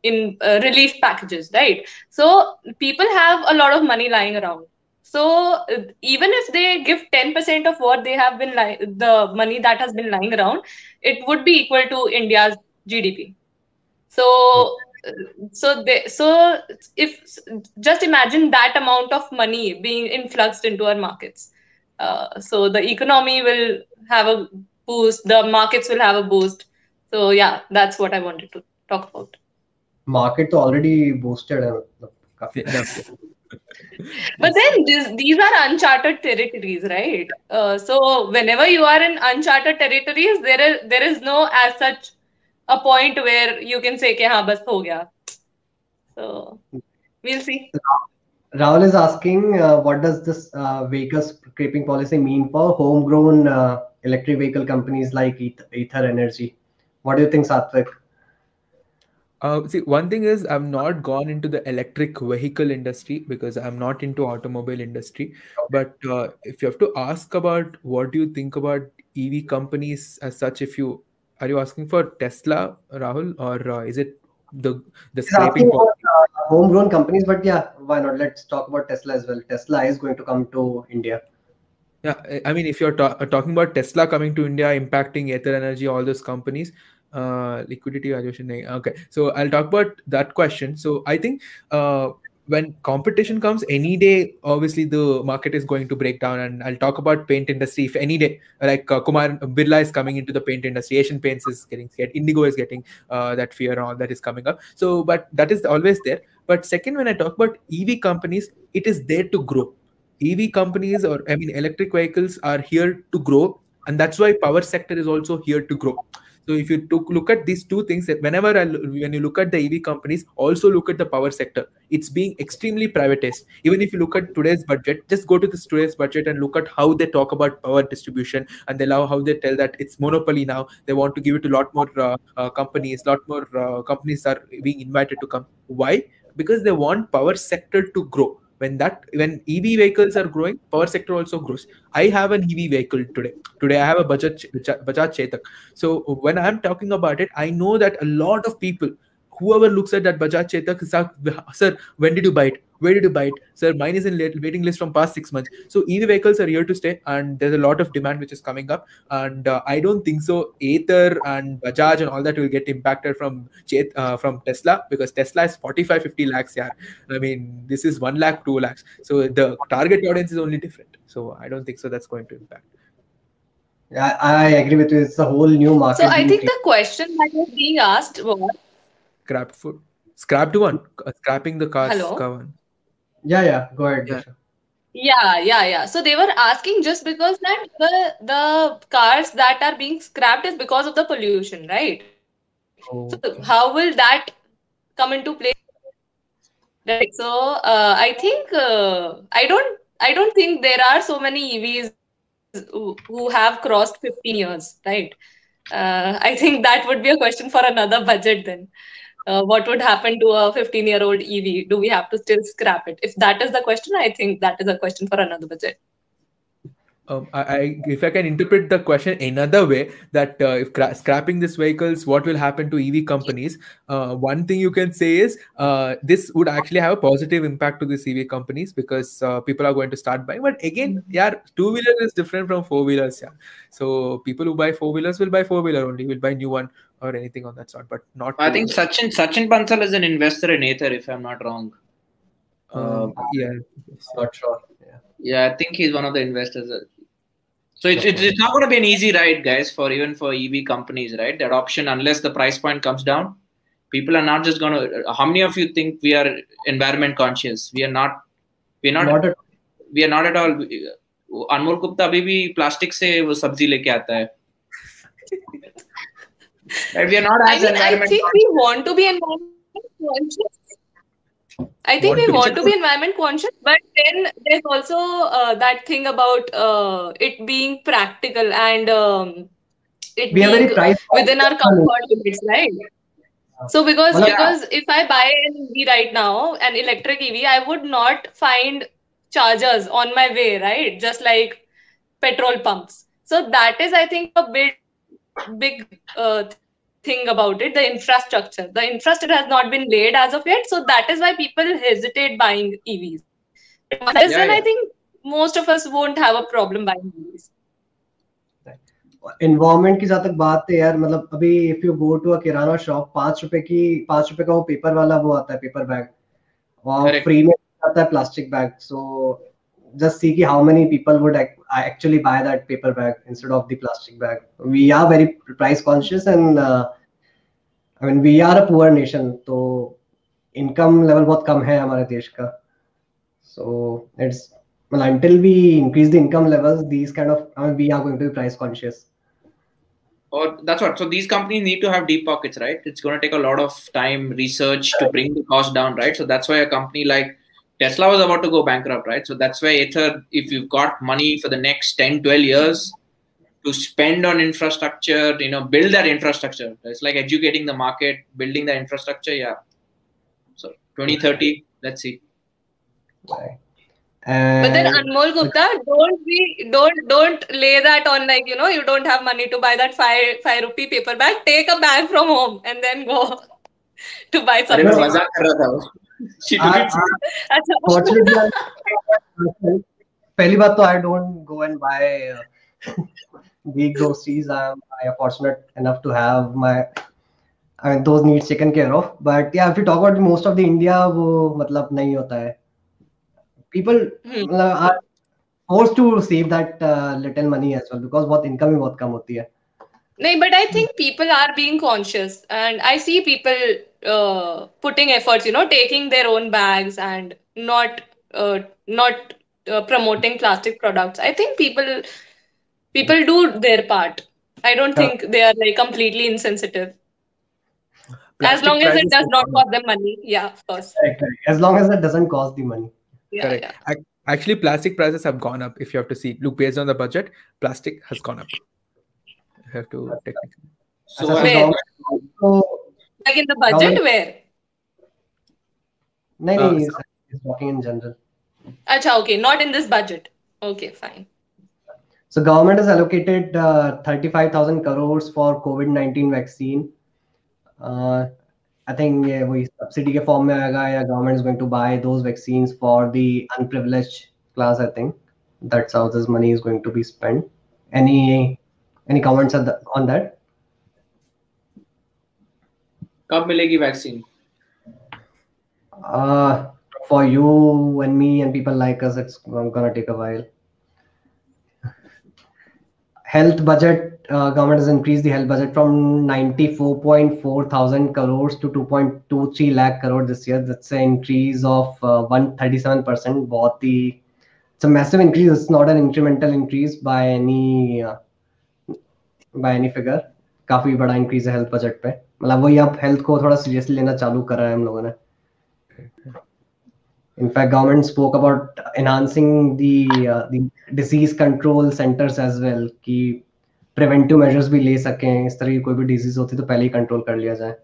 in uh, relief packages, right? So people have a lot of money lying around. So even if they give ten percent of what they have been, li- the money that has been lying around, it would be equal to India's G D P. So, so they, so if just imagine that amount of money being influxed into our markets. Uh, so the economy will have a boost, the markets will have a boost. So yeah, that's what I wanted to talk about. Market already boosted. But then this, these are uncharted territories, right? Uh, so whenever you are in uncharted territories, there is there is no as such a point where you can say ke haan bas ho gaya. So we'll see. Rahul is asking, uh, what does this uh, vehicle scraping policy mean for homegrown uh, electric vehicle companies like Ather Energy? What do you think, Satvik? Uh, see, one thing is I'm not gone into the electric vehicle industry because I'm not into automobile industry. But uh, if you have to ask about what do you think about E V companies as such, if you are you asking for Tesla, Rahul, or uh, is it the the scraping for, uh, homegrown companies? But yeah, why not? Let's talk about Tesla as well. Tesla is going to come to India. Yeah, I mean, if you're ta talking about Tesla coming to India, impacting Ather Energy, all those companies. Uh, liquidity valuation. Okay, so I'll talk about that question. So I think uh, when competition comes any day, obviously the market is going to break down, and I'll talk about paint industry. If any day, like uh, Kumar Birla is coming into the paint industry, Asian Paints is getting scared, Indigo is getting uh, that fear on that is coming up. So, but that is always there. But second, when I talk about E V companies, it is there to grow. E V companies, or I mean, electric vehicles are here to grow, and that's why power sector is also here to grow. So if you took, look at these two things, whenever I, when you look at the E V companies, also look at the power sector. It's being extremely privatized. Even if you look at today's budget, just go to this today's budget and look at how they talk about power distribution, and they allow how they tell that it's monopoly now. They want to give it to a lot more uh, uh, companies. A lot more uh, companies are being invited to come. Why? Because they want power sector to grow. When that when E V vehicles are growing, power sector also grows. I have an E V vehicle today. Today I have a Bajaj Bajaj Chetak. So when I'm talking about it, I know that a lot of people, whoever looks at that Bajaj Chetak, is like, sir, when did you buy it? Where did you buy it? Sir, mine is in waiting list from past six months. So E V vehicles are here to stay, and there's a lot of demand which is coming up. And uh, I don't think so Ather and Bajaj and all that will get impacted from Chet, uh, from Tesla, because Tesla is forty-five, fifty lakhs. Yeah, I mean, this is one lakh, two lakhs. So the target audience is only different. So I don't think so that's going to impact. Yeah, I agree with you. It's a whole new market. So I think the question that was being asked was scrapped food, scrapped one, scrapping the cars. Hello? Car one. Yeah, yeah, go ahead. Yeah. yeah, yeah, yeah. So they were asking, just because that the, the cars that are being scrapped is because of the pollution, right? Oh. So how will that come into play? Right. So uh, I think uh, I don't I don't think there are so many E Vs who, who have crossed fifteen years, right? Uh, I think that would be a question for another budget then. Uh, what would happen to a fifteen-year-old E V? Do we have to still scrap it? If that is the question, I think that is a question for another budget. Um, I, I, if I can interpret the question another way, that uh, if scrapping these vehicles, what will happen to E V companies? Uh, one thing you can say is uh, this would actually have a positive impact to these E V companies, because uh, people are going to start buying. But again, yeah, two-wheeler is different from four-wheelers. Yeah. So people who buy four-wheelers will buy four-wheeler only, will buy new one or anything on that sort, but not. I think Sachin, Sachin Bansal is an investor in Ather, if I'm not wrong. Um, uh, yeah. Not sure. Yeah. yeah, I think he's one of the investors. So it's, it's, it's not going to be an easy ride, guys, for even for E V companies, right? The adoption, unless the price point comes down, people are not just going to. How many of you think we are environment conscious? We are not. We are not. not at, we are not at all. Anmol Gupta abhi bhi plastic se wo sabzi leke aata hai. Right? We are not as I mean, environment. I think conscious. we want to be environment conscious. I think we want to be environment conscious, but then there's also uh, that thing about uh, it being practical and um, it being within our comfort limits, right? So because because if I buy an E V right now, an electric E V, I would not find chargers on my way, right? Just like petrol pumps. So that is, I think, a big big uh, thing about it. The infrastructure, the infrastructure has not been laid as of yet, so that is why people hesitate buying E Vs. But yeah, then yeah. I think most of us won't have a problem buying E Vs. Environment की ज़्यादा बात है यार, मतलब अभी if you go to a kirana shop, पांच रुपए की पांच रुपए का वो paper वाला वो आता है paper bag, और free में आता है plastic bag, so just see how many people would actually buy that paper bag instead of the plastic bag. We are very price conscious, and uh, I mean we are a poor nation, so income level बहुत कम है हमारे देश का. So it's well, until we increase the income levels, these kind of I mean, we are going to be price conscious. Or that's what. So these companies need to have deep pockets, right? It's going to take a lot of time, research to bring the cost down, right? So that's why a company like Tesla was about to go bankrupt, right? So that's why Ather, if you've got money for the next ten, twelve years to spend on infrastructure, you know, build that infrastructure. It's like educating the market, building the infrastructure. Yeah. So twenty thirty, let's see. Right. And but then Anmol Gupta, don't be, don't, don't lay that on like, you know, you don't have money to buy that five, five rupee paper bag. Take a bag from home and then go to buy something. She took I, it. I, First of all, I don't go and buy uh, the groceries. I am fortunate enough to have my, I mean, those needs taken care of. But yeah, if you talk about most of the India, वो मतलब नहीं होता है. People hmm. are forced to save that uh, little money as well because बहुत income भी बहुत कम होती है. No, but I think people are being conscious, and I see people uh, putting efforts, you know, taking their own bags and not uh, not uh, promoting plastic products. I think people people do their part. I don't yeah. think they are like completely insensitive. Plastic as long as it does not cost them money, yeah, of course. Correct, correct. As long as it doesn't cost the money. Yeah, correct. Yeah. Actually, plastic prices have gone up. If you have to see, look based on the budget, plastic has gone up. Have to technically. So, where? Like in the budget, where? No, no, he's talking in general. Achha, okay, not in this budget. Okay, fine. So, government has allocated uh, thirty-five thousand crores for COVID nineteen vaccine. Uh, I think yeah, we subsidy के form में आएगा या government is going to buy those vaccines for the unprivileged class. I think that's how this money is going to be spent. Any Any comments on, the, on that? Kab milegi vaccine? Uh, for you and me and people like us, it's gonna take a while. Health budget, uh, government has increased the health budget from ninety-four point four thousand crores to two point two three lakh crore this year. That's an increase of uh, one hundred thirty-seven percent. Bahut, it's a massive increase. It's not an incremental increase by any uh, by any figure. काफी बड़ा increase है health budget पे. मतलब वही अब health को थोड़ा seriously लेना चालू करा है हम लोगों ने. In fact, government spoke about enhancing the uh, the disease control centers as well कि preventive measures भी ले सकें. इस तरह की कोई भी disease होती तो पहले ही control कर लिया जाए.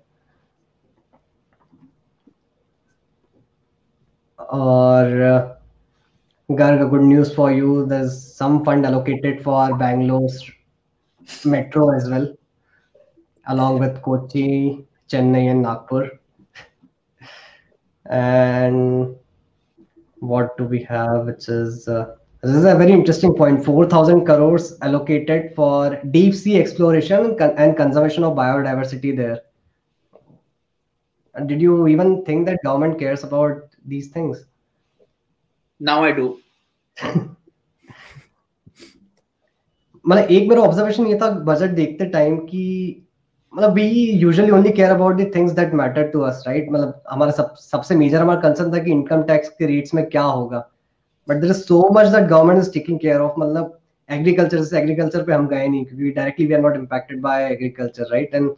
और Garg, good news for you. There's some fund allocated for Bangalore's metro as well, along with Kochi, Chennai and Nagpur. And what do we have, which is uh, this is a very interesting point. Four thousand crores allocated for deep sea exploration and conservation of biodiversity there. And did you even think that government cares about these things? Now I do. मतलब एक मेरा observation ये था budget देखते time कि मतलब we usually only care about the things that matter to us, right. मतलब हमारा सब सबसे मेजर हमारा कंसर्न था कि इनकम टैक्स के रेट्स में क्या होगा, but there is so much that government is taking care of. मतलब एग्रीकल्चर से एग्रीकल्चर पे हम गए नहीं क्योंकि directly we are not impacted by agriculture, right. And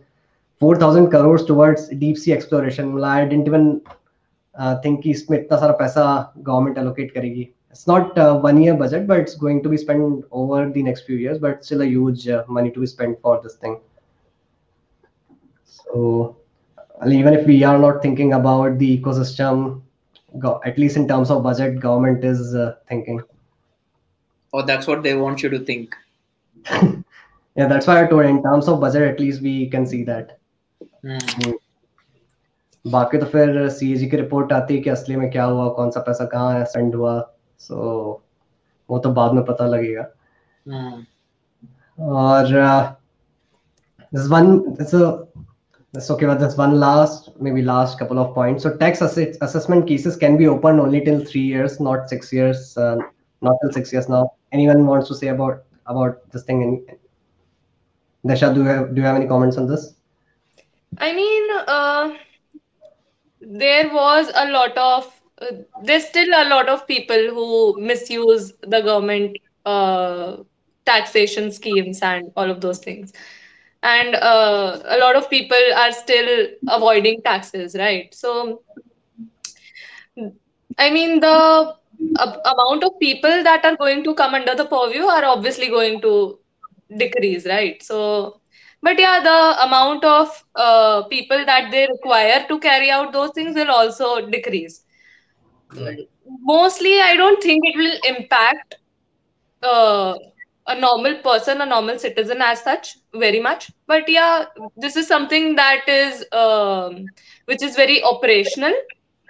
four thousand crore towards deep sea exploration. I didn't even think कि इसमें इतना सारा पैसा गवर्नमेंट एलोकेट करेगी. It's not a one-year budget, but it's going to be spent over the next few years. But still, a huge uh, money to be spent for this thing. So, even if we are not thinking about the ecosystem, go, at least in terms of budget, government is uh, thinking. Oh, that's what they want you to think. Yeah, that's why I told. In terms of budget, at least we can see that. Mm. बाकी तो फिर C A G की report आती है कि असली में क्या हुआ, कौन सा पैसा कहाँ spend हुआ. So, वो तो बाद में पता लगेगा. hmm. और uh, one, a, okay, but this one last, maybe last couple of points. So tax asset, assessment cases can be opened only till three years, not six years. Uh, not till six years now. Anyone wants to say about about this thing? And Disha, do you have do you have any comments on this? I mean, uh, there was a lot of uh, there's still a lot of people who misuse the government uh, taxation schemes and all of those things, and uh, a lot of people are still avoiding taxes, right? So, I mean, the ab- amount of people that are going to come under the purview are obviously going to decrease, right? So, but yeah, the amount of uh, people that they require to carry out those things will also decrease. Right. Mostly, I don't think it will impact uh, a normal person, a normal citizen as such, very much. But yeah, this is something that is, um, which is very operational.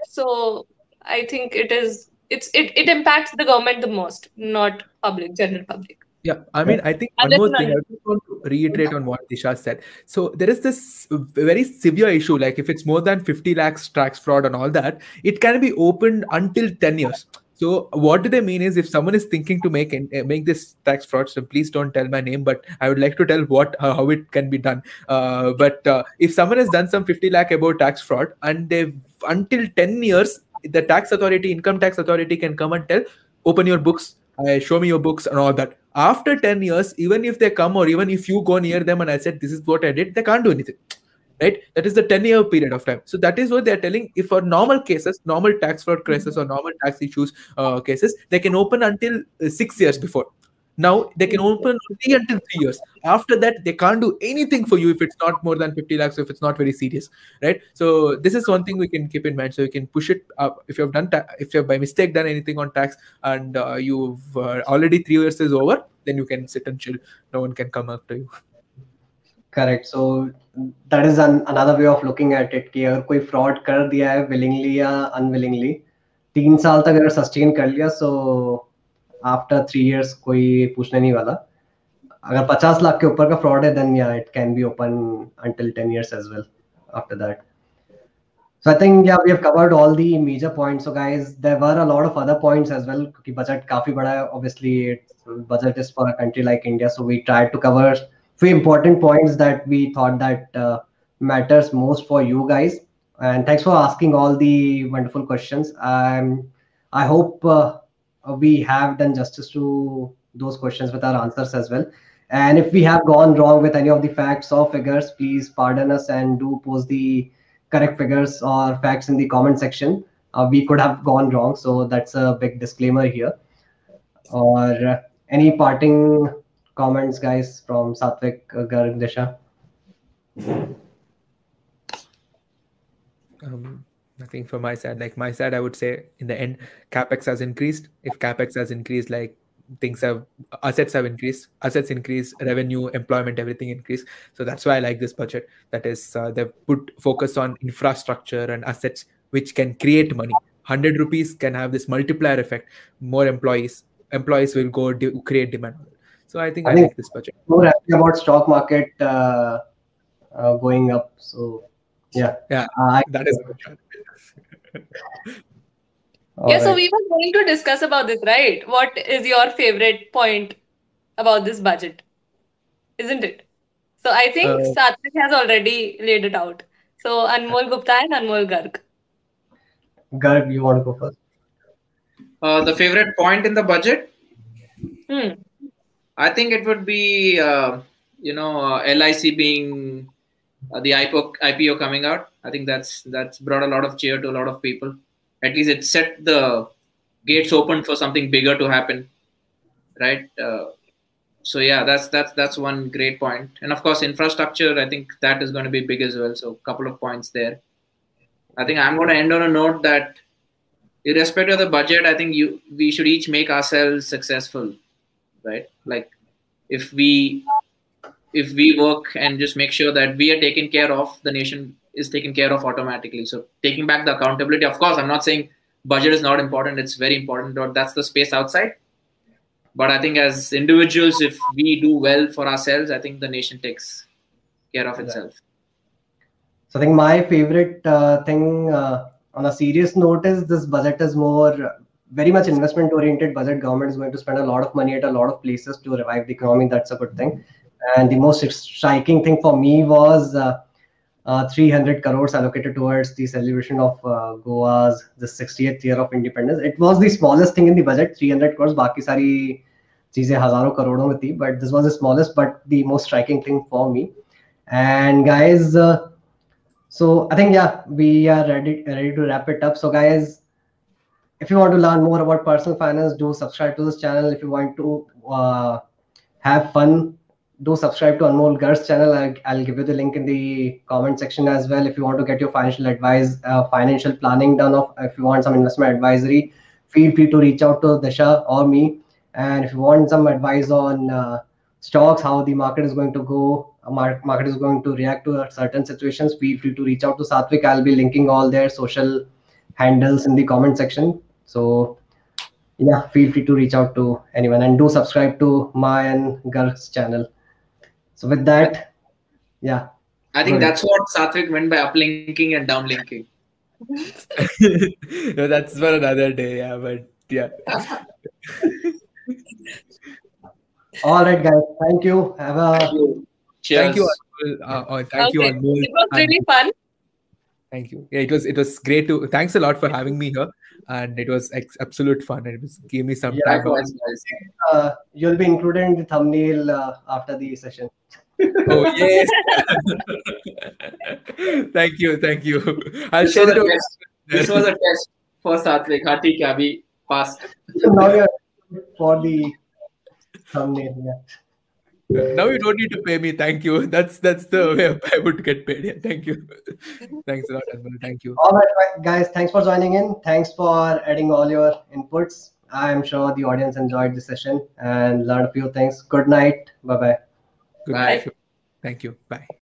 So I think it is, it's, it, it impacts the government the most, not public, general public. Yeah, I mean, I think one more thing, I just want to reiterate on what Disha said. So there is this very severe issue, like if it's more than fifty lakhs tax fraud and all that, it can be opened until ten years. So what do they mean is if someone is thinking to make uh, make this tax fraud, so please don't tell my name, but I would like to tell what uh, how it can be done. Uh, but uh, if someone has done some fifty lakh above tax fraud and they've until ten years, the tax authority, income tax authority can come and tell, open your books, uh, show me your books and all that. After ten years, even if they come or even if you go near them and I said, this is what I did, they can't do anything, right? That is the ten year period of time. So that is what they're telling. If for normal cases, normal tax fraud cases or normal tax issues uh, cases, they can open until uh, six years before. Now they can open only until three years. After that, they can't do anything for you if it's not more than fifty lakhs, if it's not very serious, right? So this is one thing we can keep in mind. So you can push it up if you have done, ta- if you have by mistake done anything on tax and uh, you've uh, already three years is over, then you can sit and chill. No one can come after you. Correct. So that is an, another way of looking at it. कि अगर कोई fraud कर दिया है willingly या unwillingly, तीन साल तक अगर sustain कर लिया, so after three years कोई पूछने नहीं वाला. अगर fifty लाख के ऊपर का fraud है, then yeah, it can be open until ten years as well after that. So I think yeah, we have covered all the major points. So guys, there were a lot of other points as well. क्योंकि budget काफी बड़ा है. Obviously, budget is for a country like India, so we tried to cover few important points that we thought that uh, matters most for you guys. And thanks for asking all the wonderful questions. Um, I hope uh, we have done justice to those questions with our answers as well. And if we have gone wrong with any of the facts or figures, please pardon us and do post the correct figures or facts in the comment section. Uh, we could have gone wrong, so that's a big disclaimer here. Or uh, any parting comments, guys, from Satvik, uh, Garg, Disha? Um, nothing from my side. Like my side, I would say in the end, CapEx has increased. If CapEx has increased, like things have, assets have increased, assets increase, revenue, employment, everything increase. So that's why I like this budget. That is, uh, they've put focus on infrastructure and assets, which can create money. one hundred rupees can have this multiplier effect. More employees, employees will go de- create demand. So I think I, I think like this budget. More happy about stock market uh, uh, going up. So yeah, yeah, uh, that is. Yeah, right. So we were going to discuss about this, right? What is your favorite point about this budget, isn't it? So I think uh, Satvik has already laid it out. So Anmol Gupta and Anmol Garg. Garg, you want to go first? Uh, the favorite point in the budget. Hmm. I think it would be, uh, you know, uh, L I C being uh, the I P O coming out. I think that's that's brought a lot of cheer to a lot of people. At least it set the gates open for something bigger to happen, right? Uh, so yeah, that's that's that's one great point. And of course, infrastructure. I think that is going to be big as well. So a couple of points there. I think I'm going to end on a note that, irrespective of the budget, I think you we should each make ourselves successful. Right, like if we if we work and just make sure that we are taken care of, the nation is taken care of automatically. So taking back the accountability. Of course, I'm not saying budget is not important. It's very important. But that's the space outside. But I think as individuals, if we do well for ourselves, I think the nation takes care of itself. So I think my favorite uh, thing uh, on a serious note is this budget is more very much investment oriented budget. Government is going to spend a lot of money at a lot of places to revive the economy. That's a good thing. And the most striking thing for me was uh, uh, three hundred crores allocated towards the celebration of uh, Goa's the sixtieth year of independence. It was the smallest thing in the budget, three hundred crores. Baki sari cheeze hazaron karodon mein thi, but this was the smallest, but the most striking thing for me. And guys, uh, so I think, yeah, we are ready, ready to wrap it up. So guys, if you want to learn more about personal finance, do subscribe to this channel. If you want to uh, have fun, do subscribe to Anmol Garg's channel. I'll, I'll give you the link in the comment section as well. If you want to get your financial advice, uh, financial planning done, of, if you want some investment advisory, feel free to reach out to Disha or me. And if you want some advice on uh, stocks, how the market is going to go, market is going to react to certain situations, feel free to reach out to Satvik. I'll be linking all their social handles in the comment section. So yeah, feel free to reach out to anyone and do subscribe to my and Garg's channel. So with that, yeah. I think that's what Satvik meant by uplinking and downlinking. No, that's for another day, yeah, but yeah. All right, guys. Thank you. Have a thank you. Cheers. Thank you. Uh, oh, thank okay. you. Anmol. It was really fun. Thank you. Yeah, it was. It was great to. Thanks a lot for having me here, and it was ex absolute fun. It was gave me some yeah, time. Was, uh, you'll be included in the thumbnail uh, after the session. Oh yes! Thank you, thank you. I'll this share it. This was a test for Satvik. Hati kya bhi passed. So now you're for the thumbnail. Yeah. Now you don't need to pay me. Thank you. That's that's the way I would get paid. Yeah, thank you. Thanks a lot, Anmol. Thank you. All right, guys. Thanks for joining in. Thanks for adding all your inputs. I'm sure the audience enjoyed the session and learned a few things. Good night. Bye-bye. Good night. Thank you. Bye.